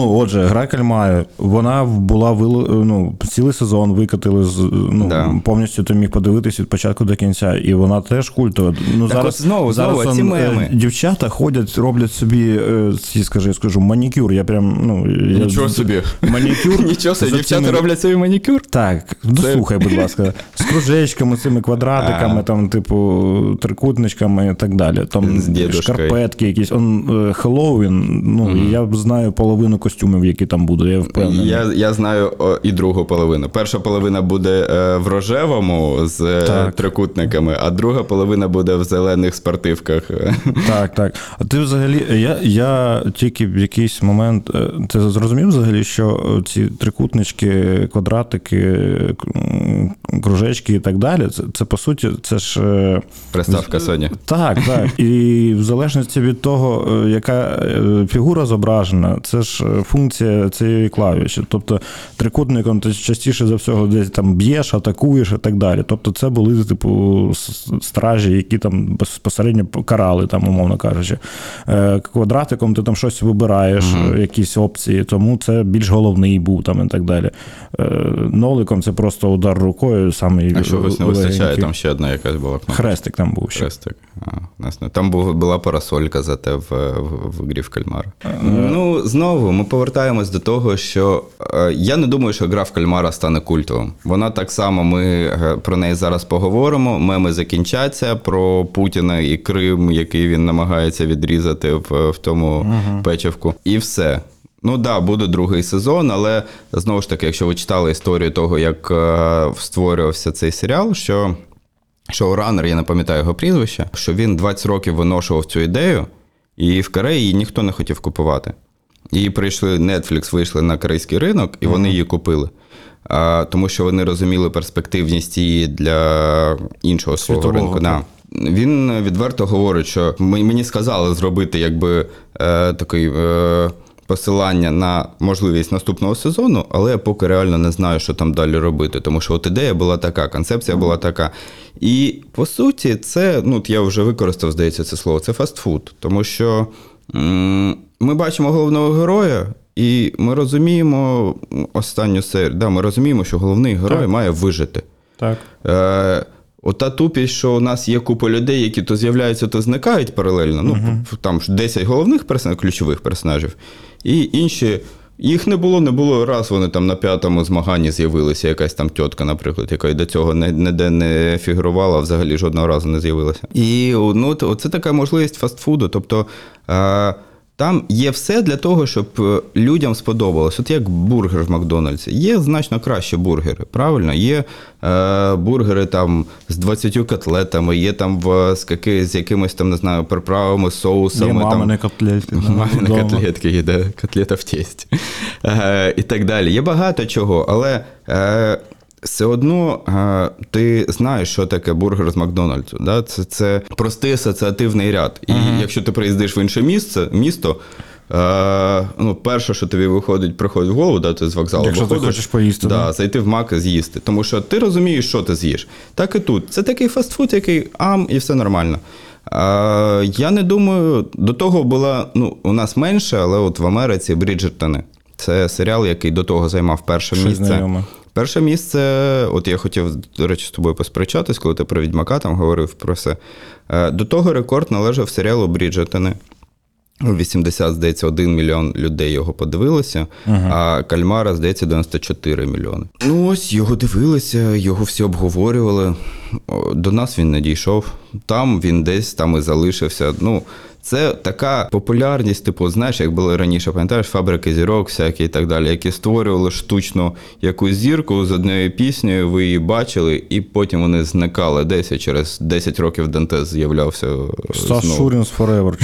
Ну, отже, «Гра кальмарів», вона була, ну, цілий сезон викатили, ну, повністю ти міг подивитись від початку до кінця, і вона теж культова. Ну, так зараз, зараз ці меми. Дівчата ходять, роблять собі, я скажу, манікюр, я прям, ну... Нічого собі. Манікюр. Нічого собі, дівчата роблять собі манікюр? Так, дослухай, будь ласка. З кружечками, цими квадратиками, там, типу, трикутничками і так далі. Там шкарпетки якісь. Он Хеллоуін, ну, я знаю половину костюмів, які там будуть, я впевнений. Я знаю і другу половину. Перша половина буде в рожевому з трикутниками, а друга половина буде в зелених спортивках. Так, так. А ти взагалі, я тільки в якийсь момент, ти зрозумів взагалі, що ці трикутнички, квадратики, кружечки і так далі, це по суті, це ж... Приставка Sony. Так, так. І в залежності від того, яка фігура зображена, це ж функція цієї клавіші. Тобто трикутником ти частіше за всього десь там б'єш, атакуєш і так далі. Тобто це були типу стражі, які там безпосередньо карали, там, умовно кажучи. Квадратиком ти там щось вибираєш, якісь опції, тому це більш головний був там і так далі. Ноликом це просто удар рукою. А чогось не вистачає, там ще одна якась була кнопка. Хрестик там був ще. Хрестик. Там була парасолька зате в грі в кальмара. Ну, знову, ми повертаємось до того, що я не думаю, що гра в кальмара стане культовим. Вона так само, ми про неї зараз поговоримо, меми закінчаться про Путіна і Крим, який він намагається відрізати в тому печивку. І все. Ну так, да, буде другий сезон, але знову ж таки, якщо ви читали історію того, як створювався цей серіал, що шоуранер, я не пам'ятаю його прізвище, що він 20 років виношував цю ідею, і в Кореї її ніхто не хотів купувати. І прийшли, Netflix вийшли на корейський ринок, і вони її купили. Тому що вони розуміли перспективність її для іншого свого ринку. Да. Він відверто говорить, що мені сказали зробити якби такий... посилання на можливість наступного сезону, але я поки реально не знаю, що там далі робити, тому що от ідея була така, концепція була така. І, по суті, це, ну, я вже використав, здається, це слово, це фастфуд, тому що ми бачимо головного героя, і ми розуміємо останню серію, да, ми розуміємо, що головний герой має вижити. Так. Ота тупість, що у нас є купа людей, які то з'являються, то зникають паралельно. Ну, там ж 10 головних персонажів, ключових персонажів. І інші, їх не було, раз вони там на 5-му змаганні з'явилися, якась там тітка, наприклад, яка і до цього ніде не фігурувала, взагалі жодного разу не з'явилася. І, ну, це така можливість фастфуду, тобто там є все для того, щоб людям сподобалось. От як бургер в Макдональдсі. Є значно кращі бургери, правильно? Є бургери там з 20 котлетами, є там з якимись там, не знаю, приправами, соусами. Є мамини котлетки. Мамини котлетки є, да? Котлета в тісті. І так далі. Є багато чого, але все одно ти знаєш, що таке бургер з Макдональдсу. Да? Це простий асоціативний ряд. І якщо ти приїздиш в інше місто, ну, перше, що тобі приходить в голову, да, ти з вокзалу якщо виходиш, ти хочеш поїсти, да, зайти в Мак і з'їсти. Тому що ти розумієш, що ти з'їш. Так і тут. Це такий фастфуд, який і все нормально. Я не думаю, до того була, ну, у нас менше, але от в Америці Бріджертони. Це серіал, який до того займав перше місце. Знайомо. Перше місце, от я хотів, до речі, з тобою посперечатись, коли ти про Відьмака там говорив про все. До того рекорд належав серіалу «Бріджертони». 80, здається, 1 мільйон людей його подивилося, а «Кальмара», здається, 94 мільйони. Ну ось, його дивилися, його всі обговорювали. До нас він не дійшов. Там він десь, там і залишився. Ну, це така популярність, типу, знаєш, як були раніше, пам'ятаєш, фабрики зірок всякі і так далі, які створювали штучну якусь зірку з однією піснею, ви її бачили, і потім вони зникали десь, через 10 років Дантес з'являвся знову. Сашурінс forever.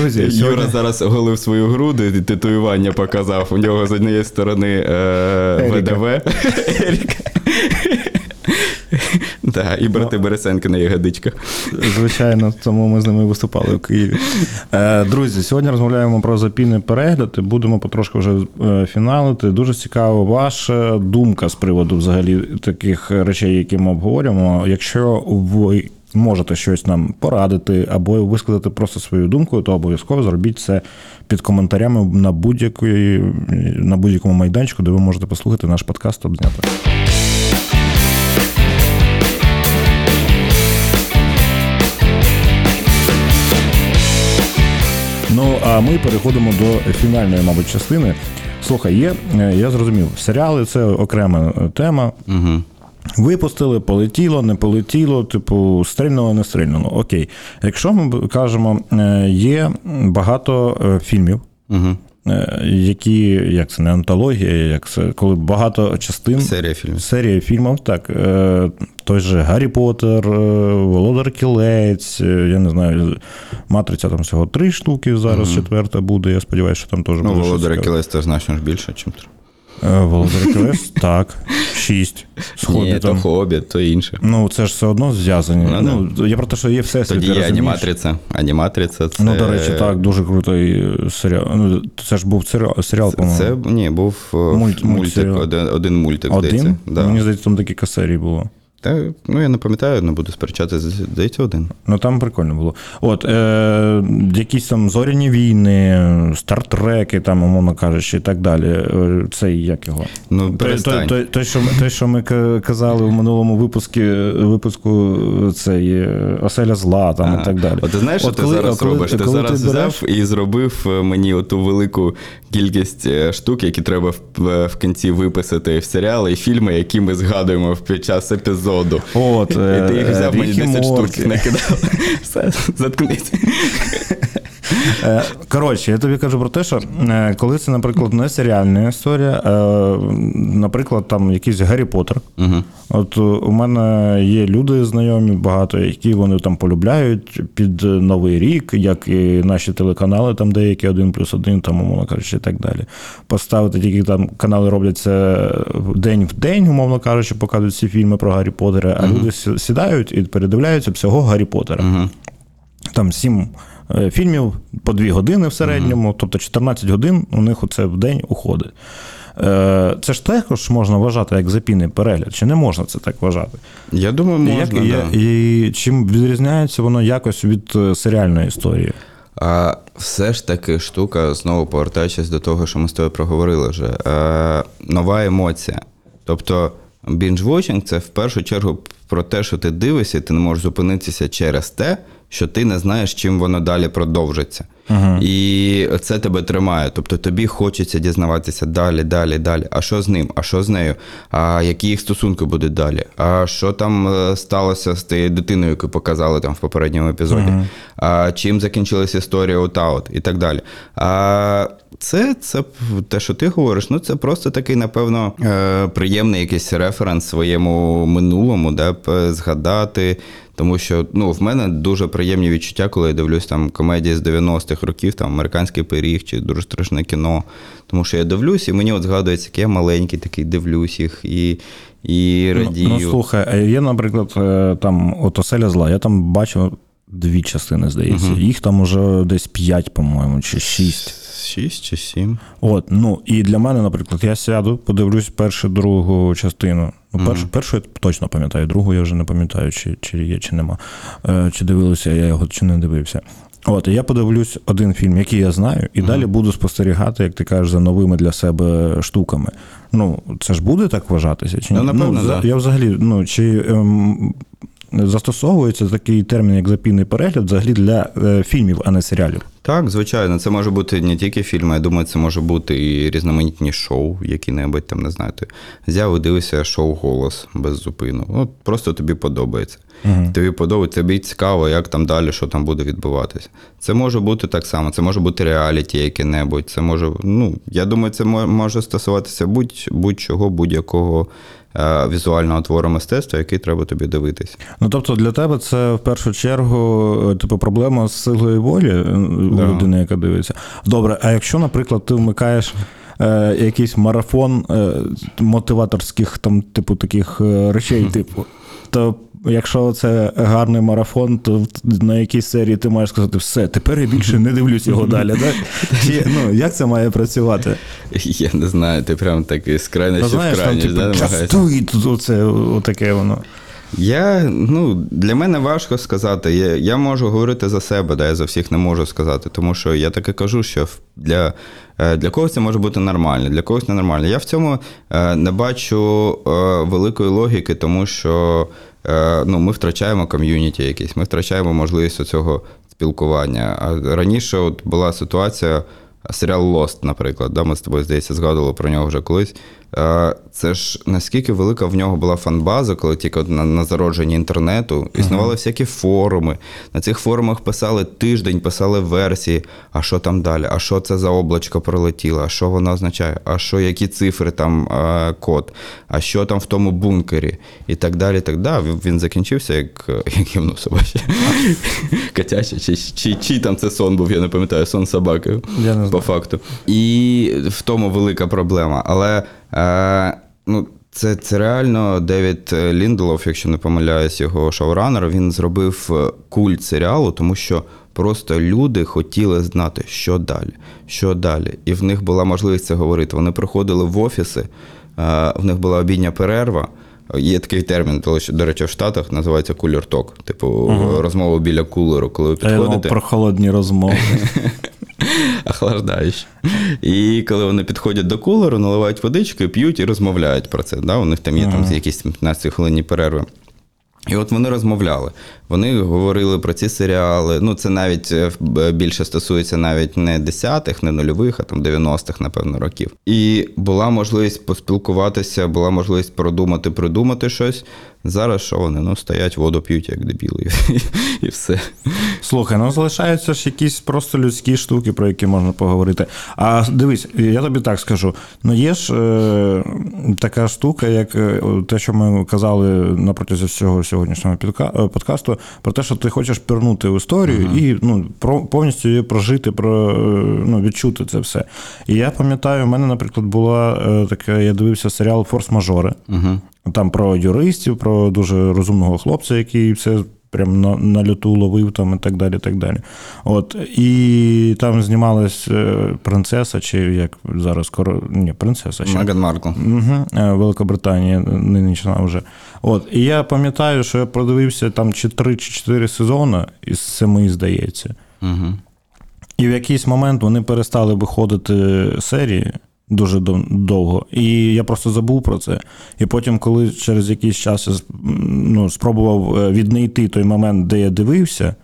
Друзі, Юра зараз оголив свою груди, татуювання показав. У нього з однієї сторони ВДВ. Ерік. Так, і брати Бересенки на ягодичках. Звичайно, тому ми з ними виступали в Києві. Друзі, сьогодні розмовляємо про запільний перегляд. Будемо потрошку вже фіналити. Дуже цікава ваша думка з приводу взагалі таких речей, які ми обговорюємо. Якщо ви можете щось нам порадити або висказати просто свою думку, то обов'язково зробіть це під коментарями на будь-якому майданчику, де ви можете послухати наш подкаст «Обзнято». Ну, а ми переходимо до фінальної, мабуть, частини. Слухай, я зрозумів, серіали – це окрема тема. Угу. Випустили, полетіло, не полетіло, типу, стрільнуло, не стрільнуло. Окей. Якщо ми кажемо, є багато фільмів, угу, які, як це, не антологія, як це, коли багато частин. Серія фільмів, так. Той же Гаррі Поттер, Володар Кілець, я не знаю, Матриця, там всього 3 штуки, зараз четверта буде, я сподіваюся, що там теж буде. Ну, Володар Кілець це значно більше, ніж 3. Володар Кілець, так, 6. Ні, то Хобіт, то інше. Ну, це ж все одно зв'язані. Ну, я про те, що є все світ. Тоді є Аніматриця. Аніматриця це... Ну, до речі, так, дуже крутий серіал. Це ж був серіал, по-моєму. Це, ні, був мультик, один мультик, здається. Один? Мені здається, там декілька серій було. Та, ну, я не пам'ятаю, не буду сперечатися, здається, один. Ну, там прикольно було. От, якісь там «Зоряні війни», «Стартреки», там, умовно кажучи, і так далі. Це як його? Ну, перестань. Те, що ми казали в минулому випуску, це є «Оселя зла», там, і так далі. От ти знаєш, що ти зараз робиш? Ти зараз взяв і зробив мені оту велику кількість штук, які треба в кінці виписати в серіали і фільми, які ми згадуємо під час епізоду. От, і ти їх взяв, мені 10 штук накидав. Все, заткнись. Коротше, я тобі кажу про те, що коли це, наприклад, не серіальна історія, наприклад, там якийсь Гаррі Поттер. От у мене є люди знайомі багато, які вони там полюбляють під Новий рік, як і наші телеканали, там деякі 1+1, там, умовно кажучи, і так далі. Поставити тільки там канали робляться день в день, умовно кажучи, показують ці фільми про Гаррі Поттера, а люди сідають і передивляються всього Гаррі Поттера. Там 7 фільмів по 2 години в середньому, тобто 14 годин у них оце в день уходить. Це ж також можна вважати як запільний перегляд, чи не можна це так вважати? Я думаю, можна, да. І чим відрізняється воно якось від серіальної історії? А все ж таки штука, знову повертаючись до того, що ми з тобою проговорили вже, нова емоція. Тобто бінджвотчінг – це в першу чергу про те, що ти дивишся, ти не можеш зупинитися через те, що ти не знаєш, чим воно далі продовжиться. І це тебе тримає. Тобто тобі хочеться дізнаватися далі. А що з ним? А що з нею? А які їх стосунки будуть далі? А що там сталося з тією дитиною, яку показали там в попередньому епізоді? А чим закінчилась історія от-аут? І так далі. А це те, що ти говориш, ну це просто такий, напевно, приємний якийсь референс своєму минулому, де б згадати. Тому що, ну, в мене дуже приємні відчуття, коли я дивлюсь там комедії з 90-х років, там «Американський пиріг» чи «Дуже страшне кіно». Тому що я дивлюсь, і мені от згадується, як я маленький такий, дивлюсь їх і радію. Ну, слухай, є, наприклад, там от «Оселя зла». Я там бачив 2 частини, здається. Їх там уже десь 5, по-моєму, чи 6. 6 чи 7. От, ну, і для мене, наприклад, я сяду, подивлюсь першу, другу частину. Ну, першу я точно пам'ятаю, другу я вже не пам'ятаю, чи є, чи нема. Чи дивилися я його, чи не дивився. От, я подивлюсь один фільм, який я знаю, і далі буду спостерігати, як ти кажеш, за новими для себе штуками. Ну, це ж буде так вважатися? Чи ні? Напевно, да. Я взагалі, чи застосовується такий термін, як запійний перегляд, взагалі для фільмів, а не серіалів? Так, звичайно. Це може бути не тільки фільми, я думаю, це може бути і різноманітні шоу, які-небудь, там, не знаю, ти взяв і дивишся шоу «Голос» без зупину. От просто тобі подобається. Угу. Тобі подобається, тобі цікаво, як там далі, що там буде відбуватися. Це може бути так само, це може бути реаліті яке-небудь, це може, я думаю, це може стосуватися будь-чого, будь-якого візуального твору мистецтва, який треба тобі дивитись. Ну, тобто для тебе це в першу чергу проблема з силою волі у людини, яка дивиться. Добре, а якщо, наприклад, ти вмикаєш якийсь марафон мотиваторських там, таких речей, то якщо це гарний марафон, то на якій серії ти маєш сказати, все, тепер я більше не дивлюсь його далі, так? Чи, як це має працювати? Я не знаю, ти прям такий з крайності в крайність, да, намагаєшся? Частуй, оце, отаке воно. Для мене важко сказати. Я можу говорити за себе, да, я за всіх не можу сказати, тому що я так і кажу, що для когось це може бути нормально, для когось ненормально. Я в цьому не бачу великої логіки, тому що ми втрачаємо ком'юніті якісь, ми втрачаємо можливість цього спілкування. А раніше от була ситуація, серіал «Лост», наприклад, да, ми з тобою, здається, згадували про нього вже колись. Це ж наскільки велика в нього була фан-база, коли тільки на зародженні інтернету існували всякі форуми. На цих форумах писали тиждень, писали версії, а що там далі, а що це за облачко пролетіло, а що воно означає, а що, які цифри там код, а що там в тому бункері і так далі, і так далі. Він закінчився як гівно собаче. Котяче, чи там це сон був, я не пам'ятаю, сон собаки по факту. І в тому велика проблема, але це реально Девід Лінделоф, якщо не помиляюсь, його шоуранер, він зробив культ серіалу, тому що просто люди хотіли знати, що далі. І в них була можливість це говорити. Вони приходили в офіси, в них була обідня перерва. Є такий термін, до речі, в Штатах називається кулер-ток. Типу розмова біля кулеру, коли ви підходите. Про холодні розмови. Охлаждаючи. І коли вони підходять до кулеру, наливають водичку, п'ють і розмовляють про це. Да? У них там є якісь 15-хвилинні перерви. І от вони розмовляли. Вони говорили про ці серіали. Це навіть більше стосується навіть не 10-х, не нульових, а там 90-х, напевно, років. І була можливість поспілкуватися, була можливість придумати щось. Зараз що вони? Стоять, воду п'ють, як дебіли, і все. Слухай, залишаються ж якісь просто людські штуки, про які можна поговорити. А дивись, я тобі так скажу. Є ж така штука, як те, що ми казали на протязі всього сьогоднішнього подкасту, про те, що ти хочеш пірнути в історію і повністю її прожити, відчути це все. І я пам'ятаю, у мене, наприклад, була така, я дивився серіал «Форс-мажори». Там про юристів, про дуже розумного хлопця, який все прям на люту ловив там, і так далі, і так далі. От. І там знімалась принцеса, чи як зараз, принцеса. Меган Маркл. Великобританія нинішна вже. От. І я пам'ятаю, що я продивився там чи 3 чи 4 сезони із 7, здається. І в якийсь момент вони перестали виходити серії. Дуже довго. І я просто забув про це. І потім, коли через якийсь час я спробував віднайти той момент, де я дивився,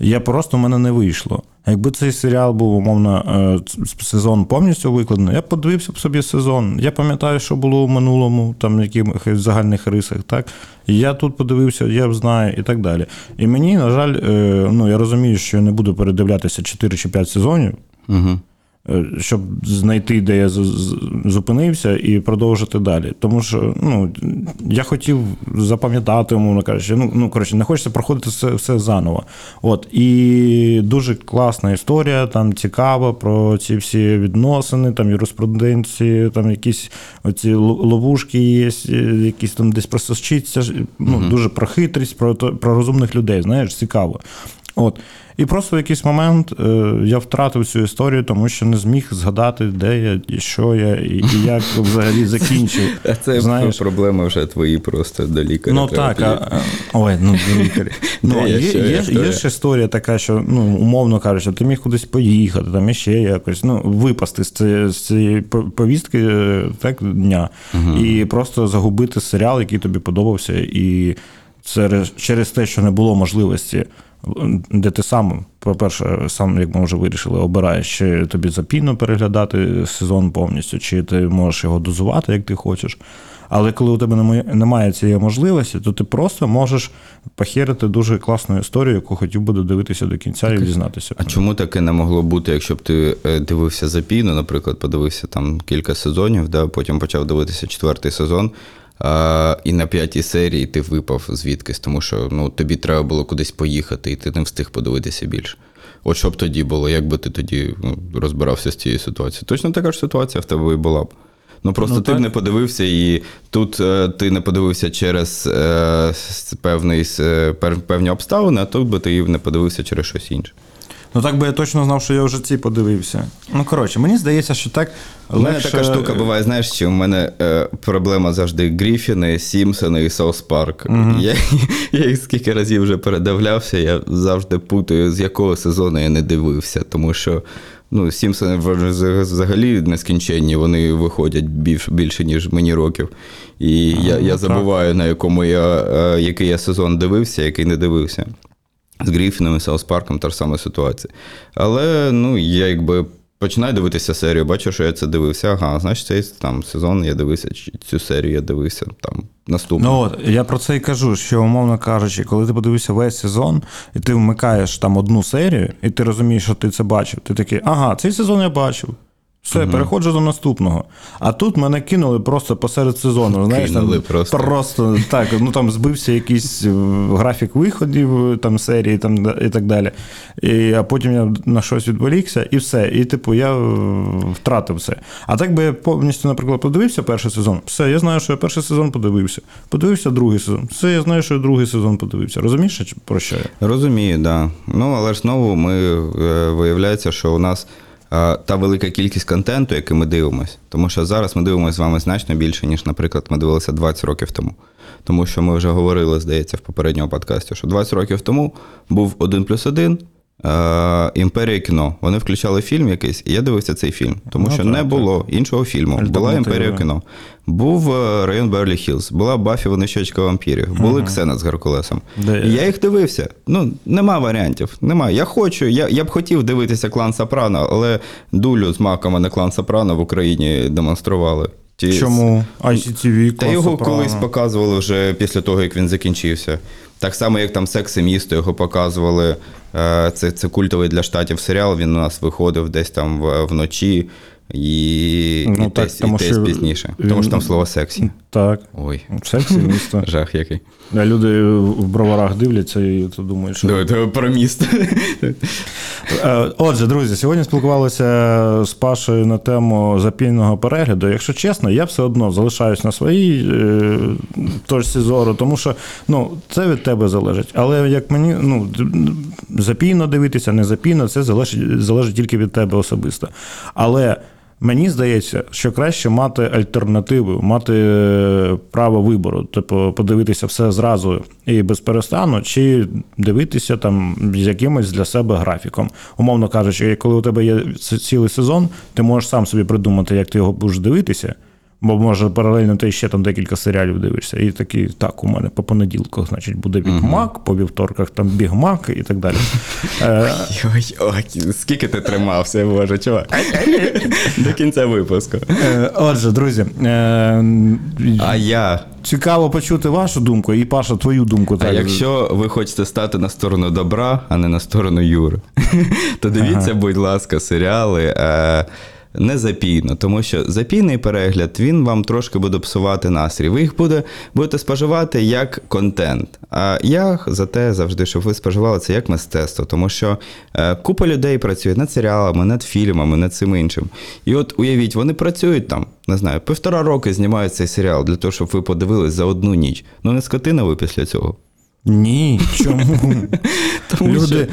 в мене не вийшло. Якби цей серіал був, умовно, сезон повністю викладений, я подивився б собі сезон. Я пам'ятаю, що було в минулому, там, в якихось загальних рисах, так? Я тут подивився, я знаю і так далі. І мені, на жаль, я розумію, що я не буду передивлятися 4 чи 5 сезонів, щоб знайти, де я зупинився, і продовжити далі. Тому що, я хотів запам'ятати, умовно кажучи, не хочеться проходити все заново. От, і дуже класна історія, там цікава про ці всі відносини, там юриспруденції, там якісь оці ловушки є, якісь там десь просто щиться, дуже про хитрість, про розумних людей, знаєш, цікаво. От. І просто в якийсь момент я втратив цю історію, тому що не зміг згадати, де я, і що я, і як взагалі закінчив. А це знаєш, проблема вже твої просто до лікаря. Ну так, ой, ну до лікаря. Ну, є ж історія така, що, ну, умовно кажучи, ти міг кудись поїхати, там іще якось, ну, випасти з цієї повістки так, дня, і просто загубити серіал, який тобі подобався, і це через те, що не було можливості, де ти сам, по-перше, сам, як ми вже вирішили, обираєш, чи тобі запійно переглядати сезон повністю, чи ти можеш його дозувати, як ти хочеш. Але коли у тебе немає цієї можливості, то ти просто можеш похерити дуже класну історію, яку хотів би додивитися до кінця і дізнатися. А чому таке не могло бути, якщо б ти дивився запійно, наприклад, подивився там кілька сезонів, да, потім почав дивитися четвертий сезон, і на 5-й серії ти випав звідкись, тому що ну, тобі треба було кудись поїхати, і ти не встиг подивитися більше. От що б тоді було, як би ти тоді розбирався з цією ситуацією? Точно така ж ситуація в тебе і була б. Ну просто ну, ти б не подивився, і тут ти не подивився через певні обставини, а тут би ти не подивився через щось інше. Ну так би я точно знав, що я вже ці подивився. Ну, коротше, мені здається, що так легше... У мене така штука буває, знаєш, чи у мене проблема завжди Гріфіни, Сімпсони і Саус Парк. Угу. Я їх скільки разів вже передивлявся, я завжди путаю, з якого сезону я не дивився, тому що ну, Сімпсони взагалі нескінченні, вони виходять більше, ніж мені років. І я забуваю, на якому який я сезон дивився, який не дивився. З Гріфіном і Саус Парком та ж сама ситуація. Але, ну, я якби починаю дивитися серію, бачу, що я це дивився, ага, значить, цей там сезон я дивився, цю серію я дивився, там, наступну. Ну, от, я про це і кажу, що, умовно кажучи, коли ти подивився весь сезон, і ти вмикаєш там одну серію, і ти розумієш, що ти це бачив, ти такий, ага, цей сезон я бачив. Все, переходжу до наступного. А тут мене кинули просто посеред сезону. Знаєш, кинули там, просто так, ну там збився якийсь графік виходів, там серії там, і так далі. А потім я на щось відволікся, і все. І типу я втратив все. А так би я повністю, наприклад, подивився перший сезон. Все, я знаю, що я перший сезон подивився. Подивився другий сезон. Все, я знаю, що я другий сезон подивився. Розумієш, про що я? Розумію, так. Да. Ну, але ж знову ми виявляється, що у нас та велика кількість контенту, який ми дивимося. Тому що зараз ми дивимося з вами значно більше, ніж, наприклад, ми дивилися 20 років тому. Тому що ми вже говорили, здається, в попередньому подкасті, що 20 років тому був 1+1, «Імперія Кино». Вони включали фільм якийсь, і я дивився цей фільм. Тому що не було іншого фільму. Була «Імперія Кино». Був «Район Беверлі-Гіллз», була «Баффі – винищувачка вампірів», були «Ксена» з Геркулесом. І я їх дивився. Ну, нема варіантів. Нема. Я хочу, я б хотів дивитися «Клан Сопрано», але дулю з маками на «Клан Сопрано» в Україні демонстрували. Чому? ICTV, «Клан Сопрано». Та його колись показували вже після того, як він закінчився. Так само, як там «Секс і місто» його показували. Це культовий для Штатів серіал, він у нас виходив десь там вночі і, ну, і так, десь пізніше. Тому що там слово «сексі». Так. Ой. «Сексі» місто. Жах який. А люди в броварах дивляться і думають, що... Давай, про місто. Отже, друзі, сьогодні спілкувалися з Пашою на тему запільного перегляду. Якщо чесно, я все одно залишаюсь на своїй точці зору, тому що ну, це від тебе залежить. Але як мені ну, запійно дивитися, не запійно, це залежить тільки від тебе особисто. Але мені здається, що краще мати альтернативу, мати право вибору, типу подивитися все зразу і без перестану, чи дивитися там з якимось для себе графіком. Умовно кажучи, коли у тебе є цілий сезон, ти можеш сам собі придумати, як ти його будеш дивитися, бо може паралельно ти ще там декілька серіалів дивишся. І такий, так, у мене по понеділках, значить, буде Відьмак, по вівторках там Бігмак і так далі. Ой-ой-ой, скільки ти тримався, боже, чувак. До кінця випуску. Отже, друзі. А я... Цікаво почути вашу думку і, Паша, твою думку. А якщо ви хочете стати на сторону добра, а не на сторону Юри, то дивіться, будь ласка, серіали... Не запійно, тому що запійний перегляд, він вам трошки буде псувати настрій. Ви їх будете споживати як контент. А я за те завжди, щоб ви споживали це як мистецтво, тому що купа людей працює над серіалами, над фільмами, над цим іншим. І от уявіть, вони працюють там, не знаю, 1,5 роки знімають цей серіал для того, щоб ви подивились за одну ніч. Ну не скотина ви після цього. Ні, чому? Люди,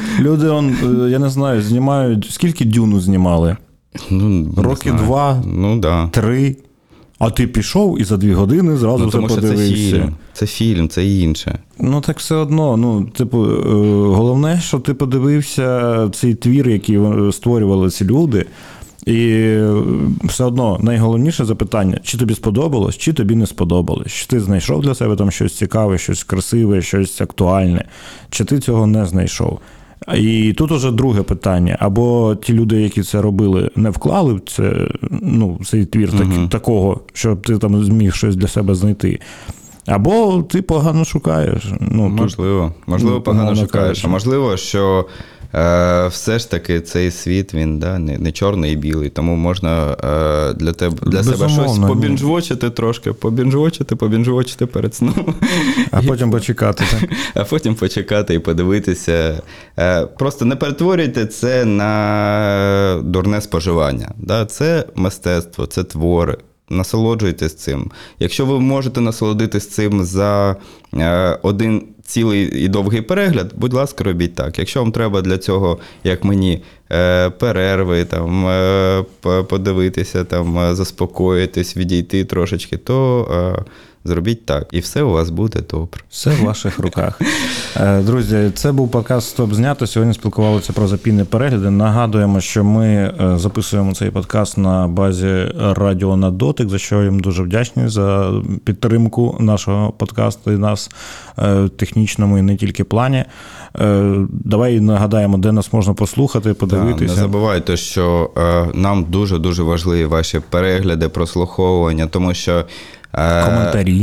я не знаю, знімають... Скільки Дюну знімали? Роки два, три. А ти пішов і за 2 години зразу все подивився. Це фільм, це інше. Ну так все одно. Головне, що ти подивився цей твір, який створювали ці люди. І все одно найголовніше запитання, чи тобі сподобалось, чи тобі не сподобалось. Чи ти знайшов для себе там щось цікаве, щось красиве, щось актуальне, чи ти цього не знайшов. І тут уже друге питання. Або ті люди, які це робили, не вклали в це, цей твір такого, щоб ти там зміг щось для себе знайти. Або ти погано шукаєш. Можливо, погано шукаєш. А можливо, що все ж таки цей світ, він не чорний і білий, тому можна для себе щось побінджвочити трошки, побінджвочити перед сном. А потім почекати. А потім почекати і подивитися. Просто не перетворюйте це на дурне споживання. Це мистецтво, це твори. Насолоджуйтесь цим. Якщо ви можете насолодитись цим за один цілий і довгий перегляд, будь ласка, робіть так. Якщо вам треба для цього, як мені, перерви, подивитися, заспокоїтись, відійти трошечки, то зробіть так. І все у вас буде добре. Все в ваших руках. Друзі, це був подкаст «Стоп знято». Сьогодні спілкувалися про запійні перегляди. Нагадуємо, що ми записуємо цей подкаст на базі «Радіо на дотик», за що їм дуже вдячні за підтримку нашого подкасту і нас в технічному і не тільки плані. Давай нагадаємо, де нас можна послухати, подивитися. Не забувайте, що нам дуже-дуже важливі ваші перегляди, прослуховування, тому що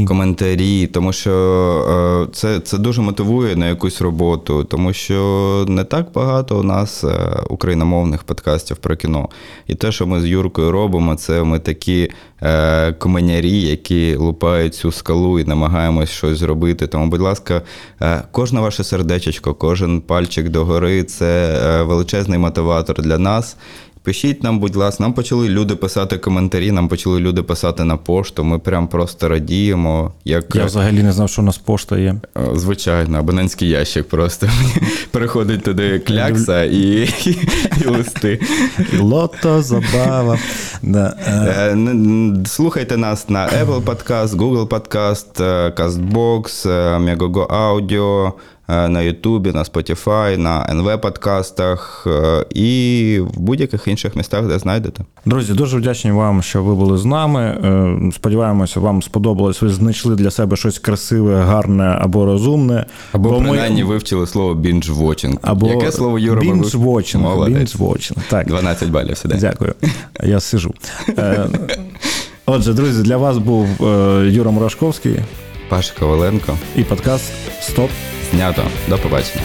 коментарі, тому що це дуже мотивує на якусь роботу, тому що не так багато у нас україномовних подкастів про кіно. І те, що ми з Юркою робимо, це ми такі коментарі, які лупають цю скалу і намагаємось щось зробити. Тому, будь ласка, кожне ваше сердечечко, кожен пальчик догори – це величезний мотиватор для нас. Пишіть нам, будь ласка. Нам почали люди писати коментарі, нам почали люди писати на пошту. Ми прям просто радіємо. Я взагалі не знав, що у нас пошта є. Звичайно, абонентський ящик просто. Переходить туди клякса і листи. Лото, забава. Слухайте нас на Apple Podcasts, Google Podcasts, Castbox, Megogo Audio, на Ютубі, на Spotify, на НВ-подкастах і в будь-яких інших містах, де знайдете. Друзі, дуже вдячні вам, що ви були з нами. Сподіваємося, вам сподобалось, ви знайшли для себе щось красиве, гарне або розумне. Або принаймні вивчили слово «бінджвотчінг». Яке слово, Юра? «Бінджвотчінг». Молодець. 12 балів сюди. Дякую. Я сижу. Отже, друзі, для вас був Юра Мурашковський. Паша Коваленко. І подкаст «Стоп». Знято. До побачення.